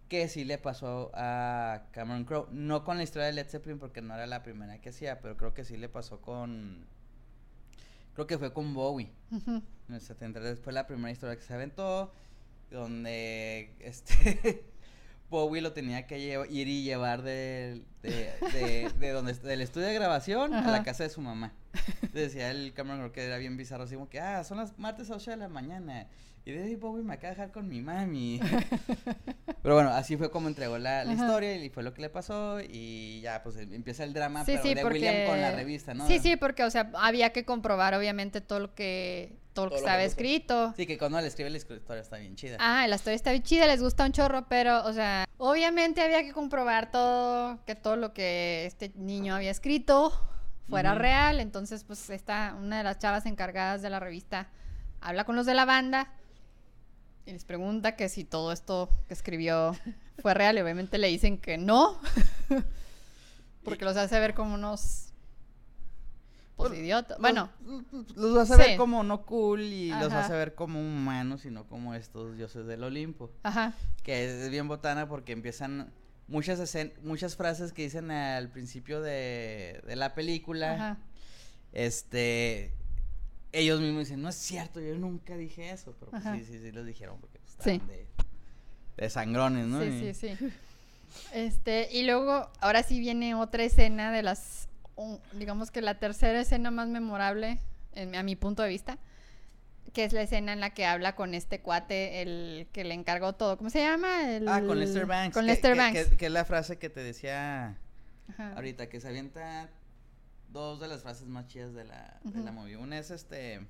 Que sí le pasó a Cameron Crowe, no con la historia de Led Zeppelin porque no era la primera que hacía, pero creo que sí le pasó con... Creo que fue con Bowie. Uh-huh. En el setenta y tres fue la primera historia que se aventó, donde este Bowie lo tenía que llevar, ir y llevar de, de, de, de donde, del estudio de grabación uh-huh. a la casa de su mamá. Decía el Cameron Crowe que era bien bizarro, así como que, ah, son las martes a ocho de la mañana, y David Bowie me acaba de dejar con mi mami. Pero bueno, así fue como entregó la, la historia, y fue lo que le pasó, y ya, pues, empieza el drama, sí, pero sí, de porque... William con la revista, ¿no? Sí, sí, porque, o sea, había que comprobar, obviamente, todo lo que, todo todo lo que estaba lo que escrito. Sí, que cuando le escribe la historia está bien chida. Ah, la historia está bien chida, les gusta un chorro, pero, o sea, obviamente había que comprobar todo, que todo lo que este niño había escrito... fuera real, entonces pues esta, una de las chavas encargadas de la revista habla con los de la banda y les pregunta que si todo esto que escribió fue real y obviamente le dicen que no porque los hace ver como unos pues idiotas, bueno los, los hace sí. ver como no cool y ajá. los hace ver como humanos y no como estos dioses del Olimpo, ajá. que es bien botana porque empiezan muchas escen- muchas frases que dicen al principio de, de la película, ajá. este, ellos mismos dicen, no es cierto, yo nunca dije eso, pero pues, sí, sí, sí, los dijeron porque estaban sí. de, de sangrones, ¿no? Sí, y... sí, sí, este, y luego, ahora sí viene otra escena de las, un, digamos que la tercera escena más memorable, en, a mi punto de vista, que es la escena en la que habla con este cuate, el que le encargó todo. ¿Cómo se llama? El... Ah, con Lester Bangs. Con Lester que, Bangs. Que, que, que es la frase que te decía ajá. ahorita, que se avienta dos de las frases más chidas de la, uh-huh. de la movie. Una es este...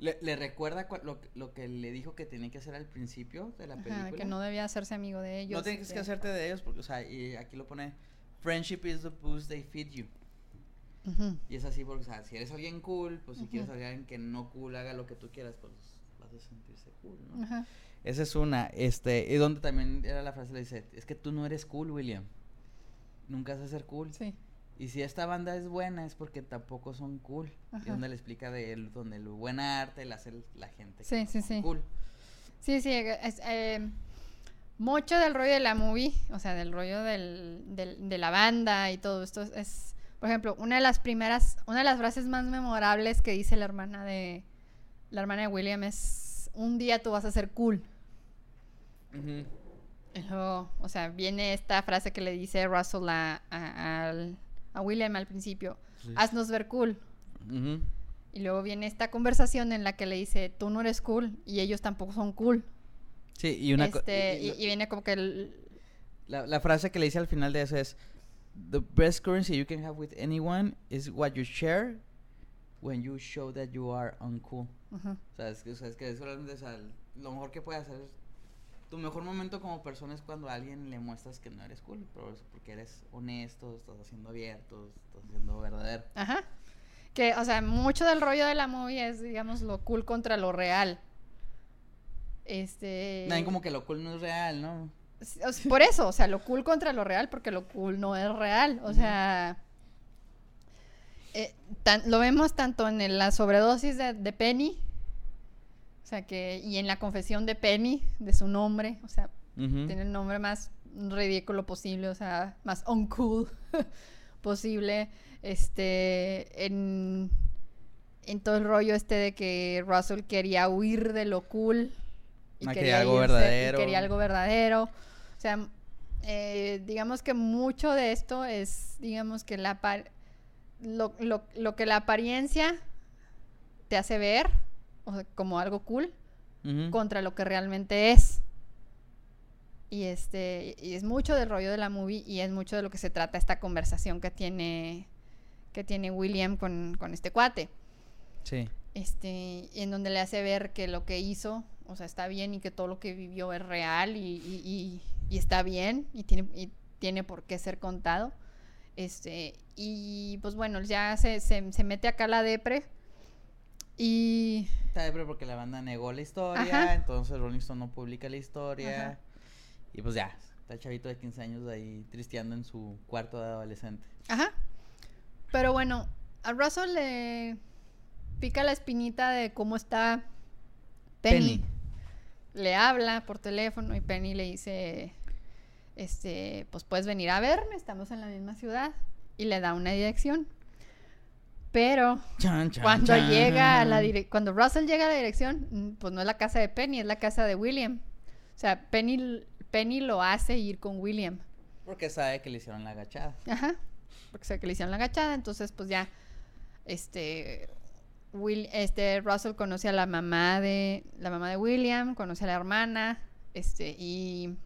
Le, le recuerda cua, lo, lo que le dijo que tenía que hacer al principio de la ajá, película. Que no debía hacerse amigo de ellos. No tienes de... que hacerte de ellos, porque, o sea, y aquí lo pone, friendship is the booze they feed you. Uh-huh. Y es así porque, o sea, si eres alguien cool, pues si uh-huh. quieres alguien que no cool haga lo que tú quieras, pues vas a sentirse cool, ¿no? Uh-huh. Esa es una, este, y donde también era la frase, le dice, es que tú no eres cool, William, nunca vas a ser cool. Sí. Y si esta banda es buena es porque tampoco son cool. Uh-huh. Y donde le explica de él, donde el buen arte le hace la gente sí, que sí, no son sí. cool. Sí, sí, es, eh, mucho del rollo de la movie, o sea, del rollo del, del, de la banda y todo esto es, es por ejemplo, una de las primeras, una de las frases más memorables que dice la hermana de, la hermana de William es, un día tú vas a ser cool. Uh-huh. Y luego, o sea, viene esta frase que le dice Russell a, a, a, a William al principio, sí. haznos ver cool. Uh-huh. Y luego viene esta conversación en la que le dice, tú no eres cool y ellos tampoco son cool. Sí, y una... Este, co- y, y, y, y viene como que... El... La, la frase que le dice al final de eso es, the best currency you can have with anyone is what you share when you show that you are uncool. Uh-huh. O sea, es que, o sea, es que eso, o sea, lo mejor que puedes hacer es... Tu mejor momento como persona es cuando a alguien le muestras que no eres cool, pero es porque eres honesto, estás siendo abierto, estás siendo verdadero. Ajá. Que, o sea, mucho del rollo de la movie es, digamos, lo cool contra lo real. Este... También como que lo cool no es real, ¿no? Por eso, o sea, lo cool contra lo real, porque lo cool no es real, o sea... Eh, tan, lo vemos tanto en el, la sobredosis de, de Penny... O sea que, y en la confesión de Penny, de su nombre, o sea, uh-huh. tiene el nombre más ridículo posible, o sea, más uncool posible, este, en, en todo el rollo este de que Russell quería huir de lo cool y ah, quería, quería algo irse, verdadero, y quería algo verdadero, o sea, eh, digamos que mucho de esto es, digamos que la par- lo, lo, lo que la apariencia te hace ver, o sea, como algo cool, uh-huh. contra lo que realmente es. Y este y es mucho del rollo de la movie y es mucho de lo que se trata esta conversación que tiene que tiene William con, con este cuate. Sí. Este, en donde le hace ver que lo que hizo, o sea, está bien y que todo lo que vivió es real y, y, y, y está bien y tiene y tiene por qué ser contado. Este, y pues bueno, ya se se, se mete acá la depre. Y... Está depre porque la banda negó la historia, ajá. entonces Rolling Stone no publica la historia, ajá. y pues ya, está el chavito de quince años ahí tristeando en su cuarto de adolescente. Ajá, pero bueno, a Russell le pica la espinita de cómo está Penny. Penny. Le habla por teléfono y Penny le dice, este, pues puedes venir a verme, estamos en la misma ciudad, y le da una dirección. Pero chan, chan, cuando chan. llega a la dire- cuando Russell llega a la dirección, pues no es la casa de Penny, es la casa de William. O sea, Penny, Penny lo hace ir con William. Porque sabe que le hicieron la agachada. Ajá. Porque sabe que le hicieron la agachada, entonces pues ya este Will, este Russell conoce a la mamá de la mamá de William, conoce a la hermana, este y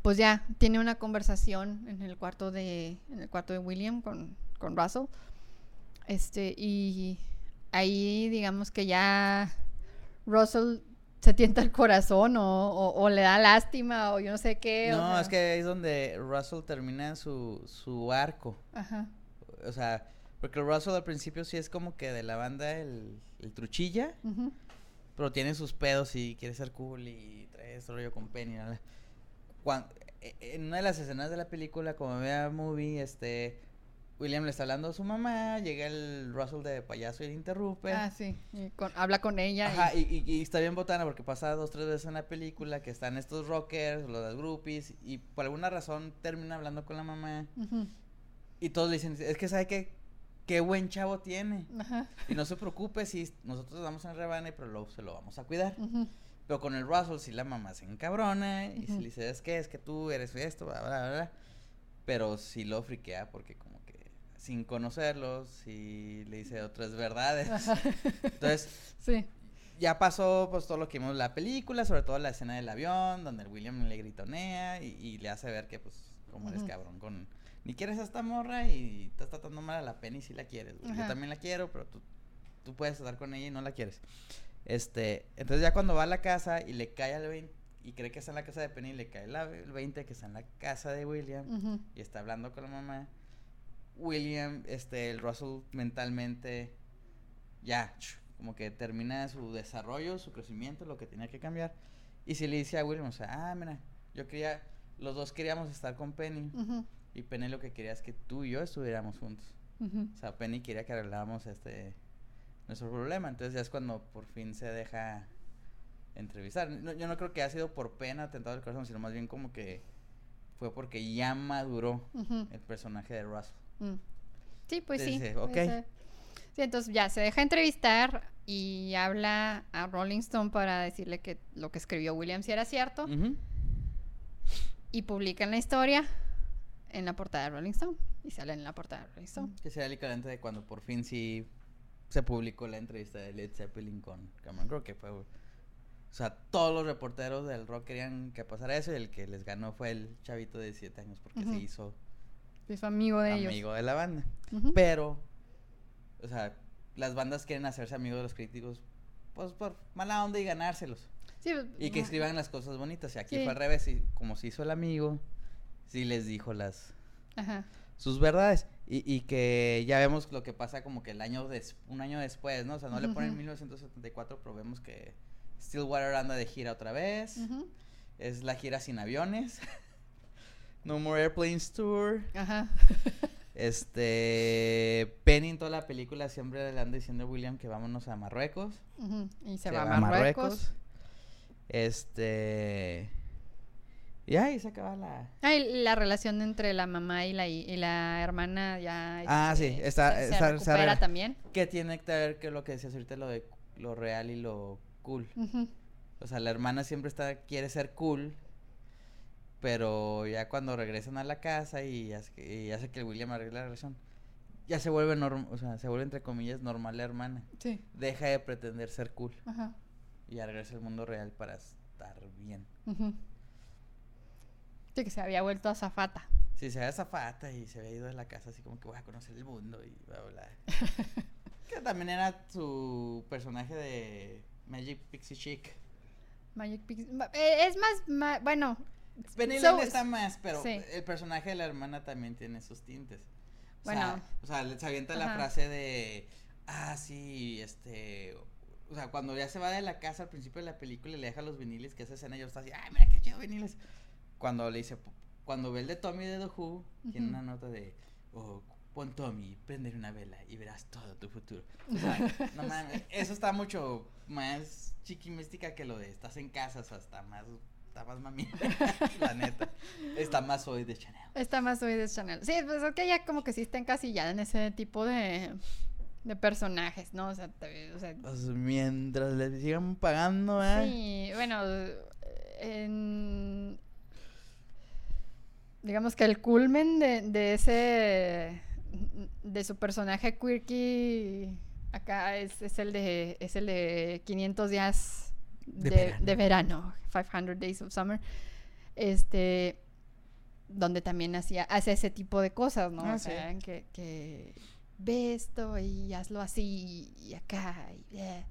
pues ya tiene una conversación en el cuarto de en el cuarto de William con con Russell, este, y ahí digamos que ya Russell se tienta el corazón o, o, o le da lástima o yo no sé qué. No, o sea. Es que ahí es donde Russell termina su, su arco. Ajá. O sea, porque Russell al principio sí es como que de la banda el, el truchilla, uh-huh. pero tiene sus pedos y quiere ser cool y trae este rollo con Penny. ¿Vale? Cuando, en una de las escenas de la película, como vea movie, este... William le está hablando a su mamá, llega el Russell de payaso y le interrumpe. Ah, sí, y con, habla con ella. Ajá, y... Y, y, y está bien botana porque pasa dos, tres veces en la película que están estos rockers, los groupies, y por alguna razón termina hablando con la mamá. Uh-huh. Y todos le dicen, es que sabe que qué buen chavo tiene. Ajá. Y no se preocupe si nosotros vamos en rebane, pero lo, se lo vamos a cuidar. Uh-huh. Pero con el Russell sí la mamá se encabrona, uh-huh. y si le dice, es que, es que tú eres esto, bla, bla, bla. Pero sí lo friquea porque como que sin conocerlos y le dice otras verdades. Ajá. Entonces, sí. Ya pasó pues todo lo que vimos en la película, sobre todo la escena del avión, donde el William le gritonea y, y le hace ver que pues como eres, uh-huh. cabrón, con ni quieres a esta morra y estás tratando mal a la Penny si la quieres. Güey. Yo también la quiero, pero tú, tú puedes estar con ella y no la quieres. Este, entonces ya cuando va a la casa y le cae al veinte y cree que está en la casa de Penny, le cae la, el veinte que está en la casa de William, uh-huh. y está hablando con la mamá. William, este, el Russell mentalmente ya, como que termina su desarrollo, su crecimiento, lo que tenía que cambiar. Y si le dice a William, o sea, ah, mira, yo quería, los dos queríamos estar con Penny, uh-huh. y Penny lo que quería es que tú y yo estuviéramos juntos. Uh-huh. O sea, Penny quería que arregláramos este, nuestro problema. Entonces ya es cuando por fin se deja entrevistar. No, yo no creo que haya sido por pena, atentado al corazón, sino más bien como que fue porque ya maduró, uh-huh. el personaje de Russell. Sí, pues sí. Dice, okay. Sí, entonces ya se deja entrevistar y habla a Rolling Stone para decirle que lo que escribió William sí era cierto, uh-huh. y publican la historia en la portada de Rolling Stone. Y sale en la portada de Rolling. Que será el equivalente de cuando por fin sí se publicó la entrevista de Led Zeppelin con Cameron Crowe, que fue... O sea, todos los reporteros del rock querían que pasara eso, y el que les ganó fue el chavito de diecisiete años, porque uh-huh. se hizo... Se hizo amigo de amigo ellos. Amigo de la banda. Uh-huh. Pero, o sea, las bandas quieren hacerse amigos de los críticos, pues por mala onda y ganárselos. Sí, pues, y que no. escriban las cosas bonitas. Y aquí sí. fue al revés, y como se hizo el amigo, sí les dijo las... Ajá. Sus verdades, y, y que ya vemos lo que pasa como que el año des, un año después, ¿no? O sea, no uh-huh. le ponen mil novecientos setenta y cuatro, pero vemos que Stillwater anda de gira otra vez, uh-huh. es la gira sin aviones, No More Airplanes Tour, ajá. este, Penny en toda la película siempre le anda diciendo a William que vámonos a Marruecos, uh-huh. y se, se va, va a Marruecos, Marruecos. este... Y ahí se acaba la... Ah, la relación entre la mamá y la, y la hermana ya... Ah, se, sí, está... Se, está, se recupera está, también. Que tiene que ver que lo que decías ahorita, lo de lo real y lo cool. Uh-huh. O sea, la hermana siempre está quiere ser cool, pero ya cuando regresan a la casa y hace, y hace que William arregle la relación, ya se vuelve normal, o sea, se vuelve entre comillas normal la hermana. Sí. Deja de pretender ser cool. Ajá. Uh-huh. Y ya regresa al mundo real para estar bien. Ajá. Uh-huh. Que se había vuelto azafata. Sí, se había azafata y se había ido de la casa así como que voy a conocer el mundo y bla, bla. Que también era su personaje de Magic Pixie Chic. Magic Pixie... Es más... Ma... Bueno... Penny Lane so... está más, pero sí. el personaje de la hermana también tiene sus tintes. O bueno... Sea, o sea, se avienta ajá. la frase de... Ah, sí, este... O sea, cuando ya se va de la casa al principio de la película y le deja los viniles, que esa escena yo estaba así... Ay, mira qué chido viniles... Cuando le dice, cuando ve el de Tommy de The Who, uh-huh. tiene una nota de, oh, pon Tommy, prende una vela y verás todo tu futuro. O sea, no mames, eso está mucho más chiquimística que lo de estás en casa, o sea, está más, está más mami, la neta. Está más Zooey Deschanel. Está más Zooey Deschanel. Sí, pues es que ya como que sí está encasillada en ese tipo de... De personajes, ¿no? O sea, te, o sea... Pues mientras les sigan pagando, ¿eh? Sí, bueno, en... Digamos que el culmen de, de ese, de su personaje quirky acá es, es el de, es el de quinientos días de, de, verano. de verano, five hundred days of summer, este, donde también hacía, hace ese tipo de cosas, ¿no? Ah, o sea, sí. que, que ve esto y hazlo así y acá y... Yeah.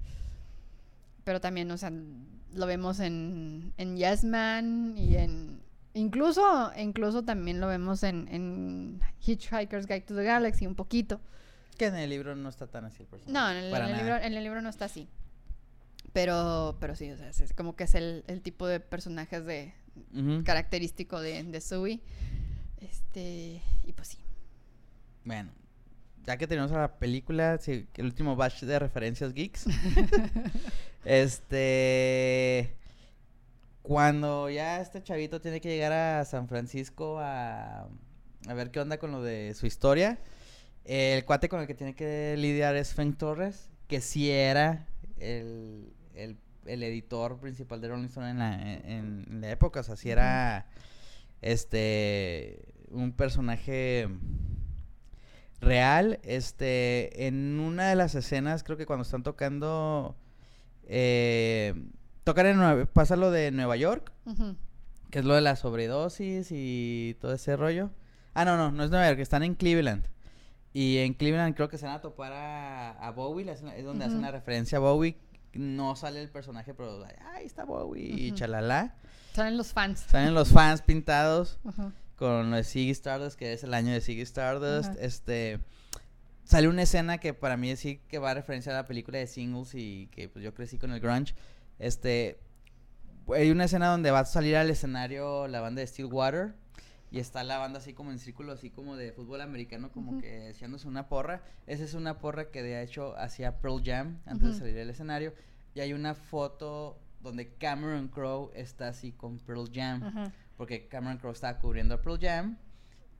Pero también, o sea, lo vemos en, en Yes Man y en... Incluso, incluso también lo vemos en, en Hitchhiker's Guide to the Galaxy un poquito. Que en el libro no está tan así el personaje. No, en el, en el, libro, en el libro no está así. Pero, pero sí, o sea, es como que es el, el tipo de personajes de uh-huh. característico de, de Zooey. Este, y pues sí. Bueno, ya que tenemos la película, sí, el último batch de referencias geeks. este... Cuando ya este chavito tiene que llegar a San Francisco a, a ver qué onda con lo de su historia, el cuate con el que tiene que lidiar es Frank Torres, que sí era el, el, el editor principal de Rolling Stone en la, en, en la época. O sea, sí era este un personaje real. Este, en una de las escenas, creo que cuando están tocando... Eh, Tocar en Nueva, pasa lo de Nueva York, uh-huh. que es lo de la sobredosis y todo ese rollo. Ah, no, no, no es Nueva York, están en Cleveland. Y en Cleveland creo que se van a topar a, a Bowie, es donde uh-huh. hacen la referencia a Bowie. No sale el personaje, pero ahí está Bowie uh-huh. y chalala. Salen los fans. Salen los fans pintados uh-huh. con lo de Ziggy Stardust, que es el año de Ziggy Stardust. Uh-huh. Este... Sale una escena que para mí sí que va a referencia a la película de Singles y que pues yo crecí con el grunge. Este, hay una escena donde va a salir al escenario la banda de Stillwater y está la banda así como en círculo, así como de fútbol americano, como uh-huh. que echándose una porra. Esa es una porra que de hecho hacía Pearl Jam antes uh-huh. de salir al escenario. Y hay una foto donde Cameron Crowe está así con Pearl Jam, uh-huh. porque Cameron Crowe está cubriendo a Pearl Jam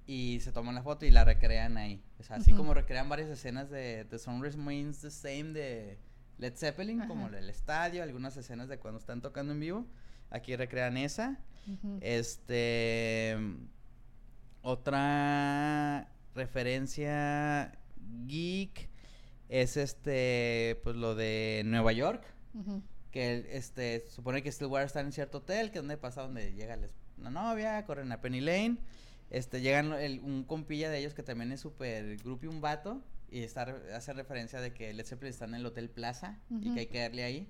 y se toman la foto y la recrean ahí. O sea, así uh-huh. como recrean varias escenas de The Sun Remains the Same de Led Zeppelin, ajá. como el estadio, algunas escenas de cuando están tocando en vivo. Aquí recrean esa. Uh-huh. Este... Otra... referencia geek es este, pues lo de Nueva York, uh-huh. que este, supone que Stillwater está en cierto hotel, que es donde pasa, donde llega la novia, corren a Penny Lane, este, llegan el, un compilla de ellos que también es súper groupie, un vato, y está, hace referencia de que Led Zeppelin está en el Hotel Plaza, uh-huh. y que hay que darle ahí.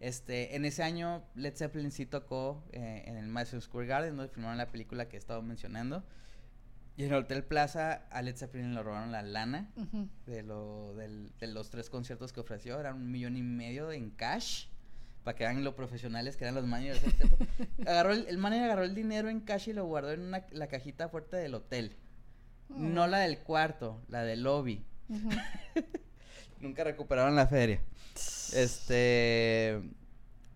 Este, en ese año Led Zeppelin sí tocó eh, en el Madison Square Garden, donde filmaron la película que he estado mencionando. Y en el Hotel Plaza a Led Zeppelin le robaron la lana, uh-huh. de, lo, del, de los tres conciertos que ofreció. Eran un millón y medio en cash, para que eran lo profesionales que eran los managers. agarró el, el manager agarró el dinero en cash y lo guardó en una, la cajita fuerte del hotel, uh-huh. no la del cuarto, la del lobby. Uh-huh. Nunca recuperaron la feria. Este,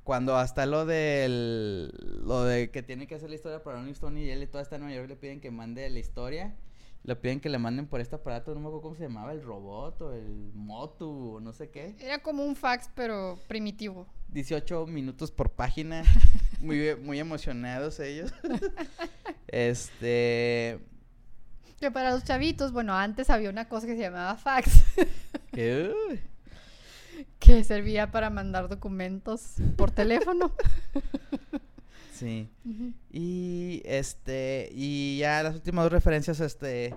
cuando hasta lo del, lo de que tiene que hacer la historia para Rolling Stone y él y toda esta Nueva York le piden que mande la historia, le piden que le manden por este aparato, no me acuerdo cómo se llamaba, el robot o el motu o no sé qué. Era como un fax pero primitivo. dieciocho minutos por página, muy, muy emocionados ellos. Este... Que para los chavitos, bueno, antes había una cosa que se llamaba fax. ¿Qué? Que servía para mandar documentos por teléfono. Sí. Uh-huh. Y este, y ya las últimas dos referencias, este,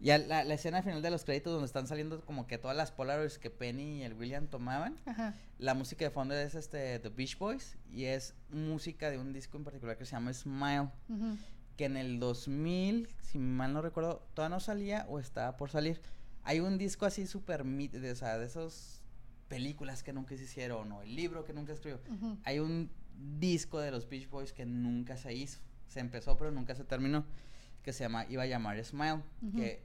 ya la, la escena final de los créditos donde están saliendo como que todas las Polaroids que Penny y el William tomaban. Ajá. La música de fondo es este The Beach Boys y es música de un disco en particular que se llama Smile. Uh-huh. Que en el dos mil, si mal no recuerdo, todavía no salía o estaba por salir. Hay un disco así súper, de, o sea, de esas películas que nunca se hicieron o el libro que nunca escribió. Uh-huh. Hay un disco de los Beach Boys que nunca se hizo. Se empezó pero nunca se terminó, que se llama, iba a llamar Smile. Uh-huh. Que,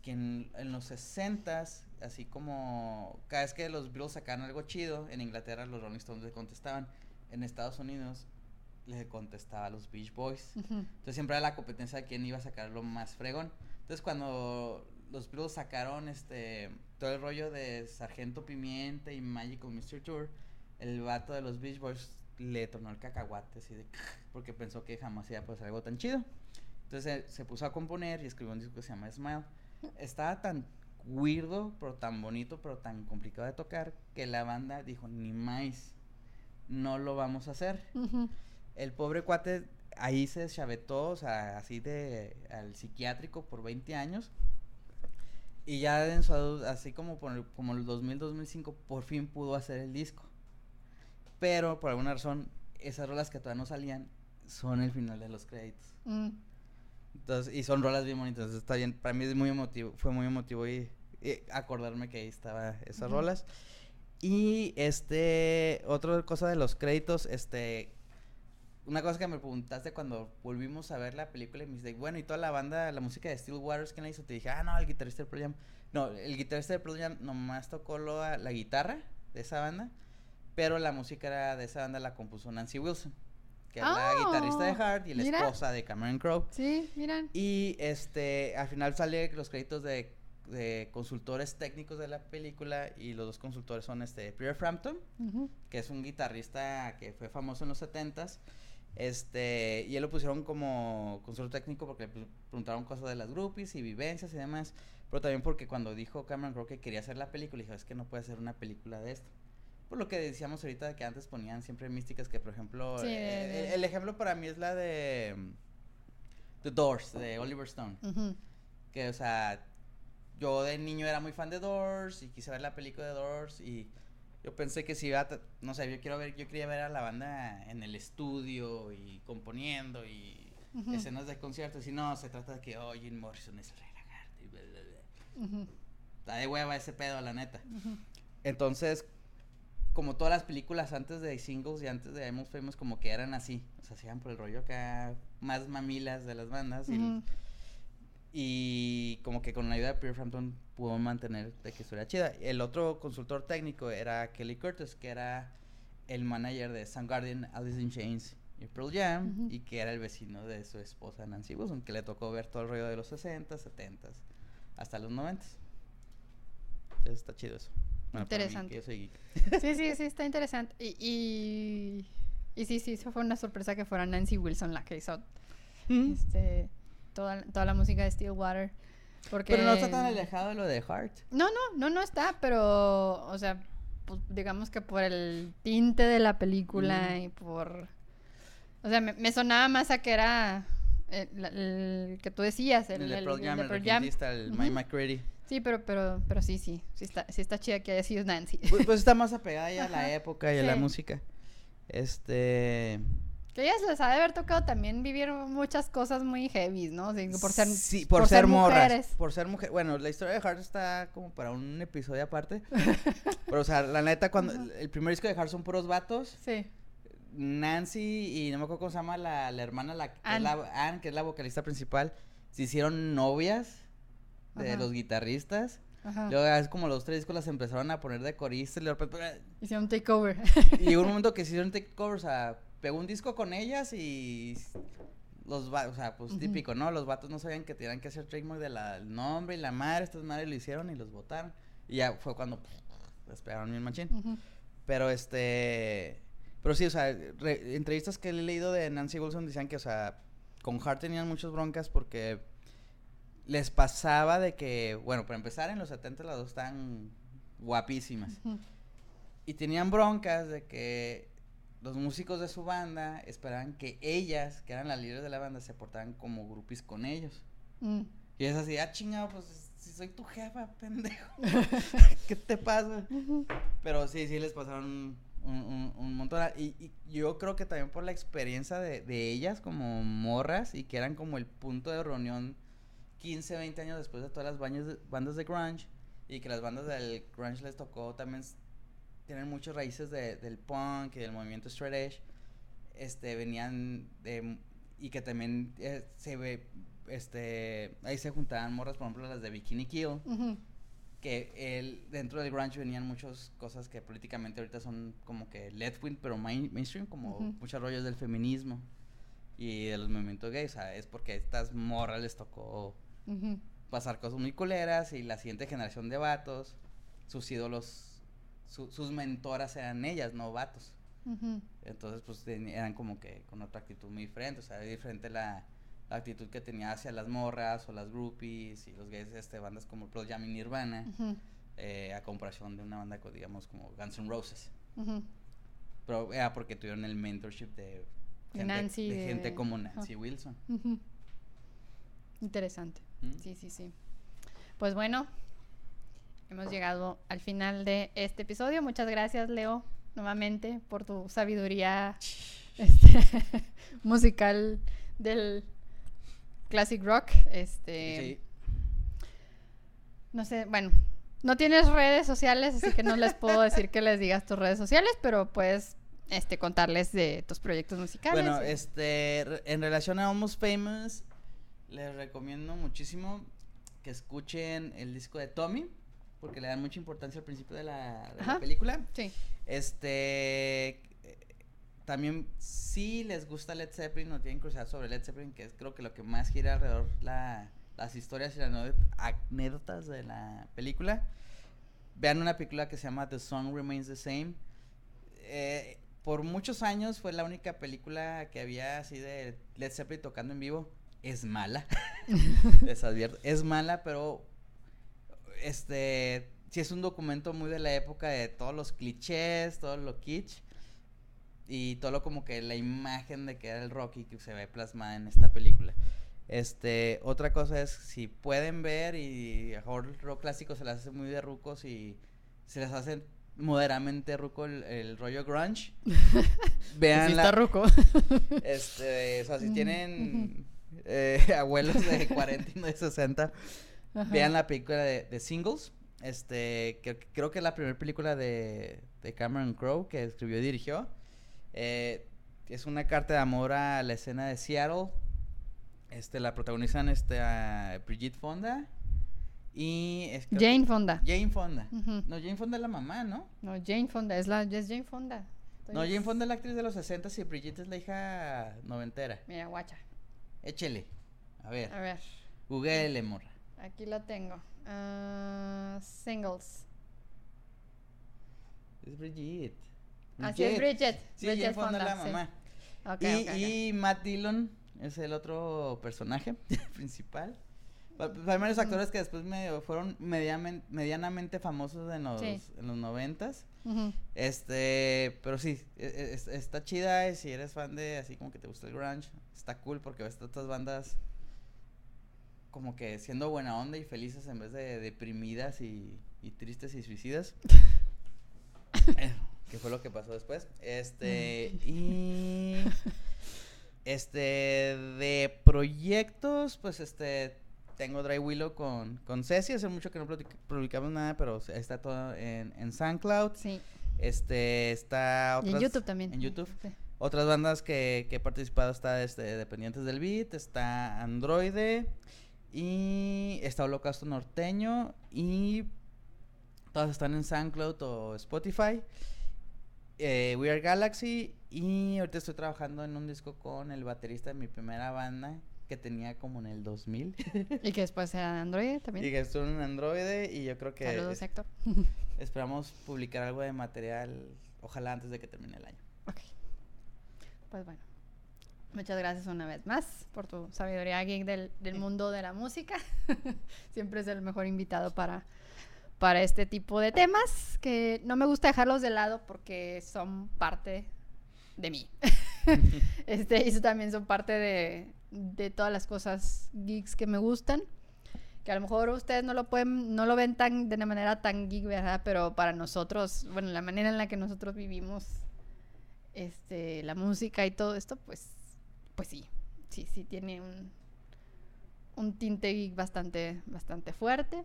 que en, en los sesentas, así como cada vez que los Beatles sacaban algo chido, en Inglaterra los Rolling Stones le contestaban, en Estados Unidos le contestaba a los Beach Boys. Uh-huh. Entonces siempre era la competencia de quién iba a sacar lo más fregón. Entonces cuando los Beatles sacaron este todo el rollo de Sargento Pimienta y Magical Mystery Tour, el vato de los Beach Boys le tornó el cacahuate así de, porque pensó que jamás iba a pasar algo tan chido. Entonces se, se puso a componer y escribió un disco que se llama Smile. Estaba tan weirdo, pero tan bonito, pero tan complicado de tocar, que la banda dijo, ni más, no lo vamos a hacer. Uh-huh. El pobre cuate ahí se deschavetó, o sea, así de al psiquiátrico por veinte años. Y ya en su adulto, así como por el, como el dos mil, dos mil cinco, por fin pudo hacer el disco. Pero por alguna razón, esas rolas que todavía no salían son el final de los créditos. Mm. Entonces, y son rolas bien bonitas, entonces está bien. Para mí es muy emotivo, fue muy emotivo y, y acordarme que ahí estaban esas mm-hmm. rolas. Y este, otra cosa de los créditos, este... Una cosa que me preguntaste cuando volvimos a ver la película y me dijiste, bueno, y toda la banda, la música de Stillwater, ¿quién la hizo? Te dije, ah, no, el guitarrista de Pearl Jam. No, el guitarrista de Pearl Jam nomás tocó la, la guitarra de esa banda, pero la música era de esa banda la compuso Nancy Wilson, que oh, es la guitarrista de Heart y la mira. esposa de Cameron Crowe. Sí, miran. Y este, al final salen los créditos de, de consultores técnicos de la película y los dos consultores son este Peter Frampton, uh-huh. que es un guitarrista que fue famoso en los setentas. Este, y él lo pusieron como consultor técnico porque le preguntaron cosas de las groupies y vivencias y demás, pero también porque cuando dijo Cameron Crowe que quería hacer la película, dijo, es que no puede hacer una película de esto, por lo que decíamos ahorita de que antes ponían siempre místicas, que por ejemplo, sí, eh, el, el ejemplo para mí es la de The Doors, de Oliver Stone, uh-huh. que o sea, yo de niño era muy fan de Doors y quise ver la película de Doors y... Yo pensé que si iba a, no sé, yo quiero ver, yo quería ver a la banda en el estudio y componiendo y uh-huh. escenas de conciertos. Y no, se trata de que, oh, Jim Morrison es el rey lagarto y bla, bla, bla. Uh-huh. Está de hueva ese pedo, la neta. Uh-huh. Entonces, como todas las películas antes de Singles y antes de Almost Famous, como que eran así. O sea, se iban por el rollo acá, más mamilas de las bandas. Uh-huh. Y, y como que con la ayuda de Peter Frampton pudo mantener de que estuviera chida. El otro consultor técnico era Kelly Curtis, que era el manager de Soundgarden, Alice in Chains y Pearl Jam, uh-huh. y que era el vecino de su esposa Nancy Wilson, que le tocó ver todo el rollo de los sesentas, setentas, hasta los noventas. Entonces está chido eso. Bueno, interesante. Para mí, que yo soy geek. Sí, sí, sí, está interesante. Y, y, y sí, sí, eso fue una sorpresa que fuera Nancy Wilson la que hizo ¿Mm? este, toda, toda la música de Stillwater. Porque... Pero no está tan alejado de lo de Heart. No, no, no, no está, pero, o sea, pues, digamos que por el tinte de la película mm. y por... O sea, me, me sonaba más a que era el, el que tú decías, el, el, el de Pearl Jam, el, el, el, el uh-huh. Mike McCready. Sí, pero, pero, pero sí, sí, sí está, sí está chida que haya sido Nancy. Pues, pues está más apegada ya a la época y sí. a la música. Este... Que ellas les ha de haber tocado también vivir muchas cosas muy heavy, ¿no? O sea, por ser, sí, por, por ser, ser morras, mujeres. Por ser mujeres. Bueno, la historia de Heart está como para un episodio aparte. Pero, o sea, la neta, cuando uh-huh. el primer disco de Heart son puros vatos. Sí. Nancy y no me acuerdo cómo se llama la, la hermana, la, Ann. La Ann, que es la vocalista principal, se hicieron novias de Ajá. los guitarristas. Ajá. Luego es como los tres discos las empezaron a poner de coristas. Hicieron takeover. Y hubo un momento que se hicieron takeover, o sea, pegó un disco con ellas y los va, o sea, pues uh-huh. típico, ¿no? Los vatos no sabían que tenían que hacer trademark de la nombre y la madre, estas madres lo hicieron y los botaron. Y ya fue cuando les pegaron bien machín. Uh-huh. Pero este... Pero sí, o sea, re- entrevistas que he leído de Nancy Wilson decían que, o sea, con Heart tenían muchas broncas porque les pasaba de que, bueno, para empezar, en los setenta las dos estaban guapísimas. Uh-huh. Y tenían broncas de que los músicos de su banda esperaban que ellas, que eran las líderes de la banda, se portaran como groupies con ellos. Mm. Y es así, ah, chingado, pues, si soy tu jefa, pendejo, ¿qué te pasa? Uh-huh. Pero sí, sí les pasaron... Un, un, un montón, y, y yo creo que también por la experiencia de, de ellas como morras, y que eran como el punto de reunión quince, veinte años después de todas las baños de, bandas de grunge, y que las bandas del grunge les tocó también tienen muchas raíces de, del punk y del movimiento straight edge, este, venían de, y que también eh, se ve, este, ahí se juntaban morras, por ejemplo las de Bikini Kill, uh-huh. que el, dentro del grunge venían muchas cosas que políticamente ahorita son como que left-wing, pero main, mainstream, como uh-huh. muchos rollos del feminismo y de los movimientos gays, o sea, es porque a estas morras les tocó uh-huh. pasar cosas muy culeras, y la siguiente generación de vatos, sus ídolos, su, sus mentoras eran ellas, no vatos. Uh-huh. Entonces, pues, eran como que con otra actitud muy diferente, o sea, diferente la... la actitud que tenía hacia las morras o las groupies y los gays, este, bandas como Pearl Jam y Nirvana, uh-huh. eh, a comparación de una banda, digamos, como Guns N' Roses. Uh-huh. Pero era porque tuvieron el mentorship de gente, Nancy, de gente de... como Nancy oh. Wilson. Uh-huh. Interesante. ¿Mm? Sí, sí, sí. Pues bueno, hemos llegado al final de este episodio. Muchas gracias, Leo, nuevamente, por tu sabiduría este, musical del... Classic Rock, este... Sí. No sé, bueno, no tienes redes sociales, así que no les puedo decir que les digas tus redes sociales, pero puedes, este, contarles de tus proyectos musicales. Bueno, este, en relación a Almost Famous, les recomiendo muchísimo que escuchen el disco de Tommy, porque le dan mucha importancia al principio de la, de la película. Sí. Este... También, si les gusta Led Zeppelin, no tienen curiosidad sobre Led Zeppelin, que es creo que lo que más gira alrededor la, las historias y las anécdotas de la película, vean una película que se llama The Song Remains the Same. Eh, por muchos años fue la única película que había así de Led Zeppelin tocando en vivo. Es mala, les advierto, es mala, pero este sí es un documento muy de la época, de todos los clichés, todo lo kitsch. Y todo lo como que la imagen de que era el rock y que se ve plasmada en esta película. Este, otra cosa es, si pueden ver, y a lo mejor el rock clásico se les hace muy de rucos y se les hace moderadamente ruco el, el rollo grunge. Vean, sí está ruco. Este, o sea, si tienen eh, abuelos de cuarenta y no de sesenta, ajá. vean la película de, de Singles. Este, que, creo que es la primera película de, de Cameron Crowe que escribió y dirigió. Eh, es una carta de amor a la escena de Seattle. Este, la protagonizan este, uh, Brigitte Fonda y es que Jane Fonda. Jane Fonda. Uh-huh. No, Jane Fonda es la mamá, ¿no? No, Jane Fonda es la es Jane Fonda. Entonces... No, Jane Fonda es la actriz de los sesenta y Brigitte es la hija noventera. Mira, guacha. Échele. A ver. A ver. Google, morra. Aquí la tengo. Uh, Singles. Es Brigitte. Así ah, es Bridget. Sí, Bridget Fonda, la mamá. Sí. Okay, y, okay, y okay. Matt Dillon es el otro personaje principal. Hay varios actores uh-huh. que después medio fueron medianamente, medianamente famosos en los, sí. en los noventas. Uh-huh. Este, pero sí, es, es, está chida. Si eres fan de así como que te gusta el grunge, está cool porque ves tantas bandas como que siendo buena onda y felices en vez de deprimidas y, y tristes y suicidas. eh, que fue lo que pasó después. Este, y. Este, de proyectos, pues este. Tengo Dry Willow con, con Ceci, hace mucho que no publicamos nada, pero está todo en, en SoundCloud. Sí. Este, está... Otras, y en YouTube también. En YouTube. Sí. Otras bandas que, que he participado está este, Dependientes del Beat, está Androide, y está Holocausto Norteño, y todas están en SoundCloud o Spotify. Eh, We Are Galaxy, y ahorita estoy trabajando en un disco con el baterista de mi primera banda, que tenía como en el dos mil. Y que después era Android también. Y que estuvo en Android y yo creo que... Saludos, Héctor. Esperamos publicar algo de material, ojalá antes de que termine el año. Ok. Pues bueno. Muchas gracias una vez más por tu sabiduría geek del, del mundo de la música. Siempre es el mejor invitado para, para este tipo de temas, que no me gusta dejarlos de lado porque son parte de mí. Este, y eso también son parte de... de todas las cosas geeks que me gustan, que a lo mejor ustedes no lo pueden, no lo ven tan de una manera tan geek, ¿verdad? Pero para nosotros, bueno, la manera en la que nosotros vivimos este, la música y todo esto, pues pues sí, sí, sí tiene un un tinte geek bastante, bastante fuerte.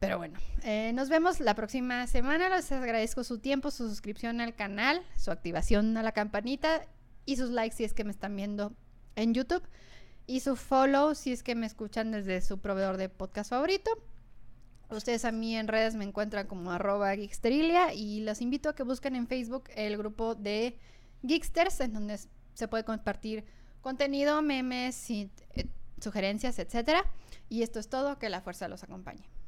Pero bueno, eh, nos vemos la próxima semana. Les agradezco su tiempo, su suscripción al canal, su activación a la campanita y sus likes si es que me están viendo en YouTube, y su follow si es que me escuchan desde su proveedor de podcast favorito. Ustedes a mí en redes me encuentran como arroba Geeksterilia, y los invito a que busquen en Facebook el grupo de Geeksters, en donde se puede compartir contenido, memes, y, eh, sugerencias, etcétera. Y esto es todo, que la fuerza los acompañe.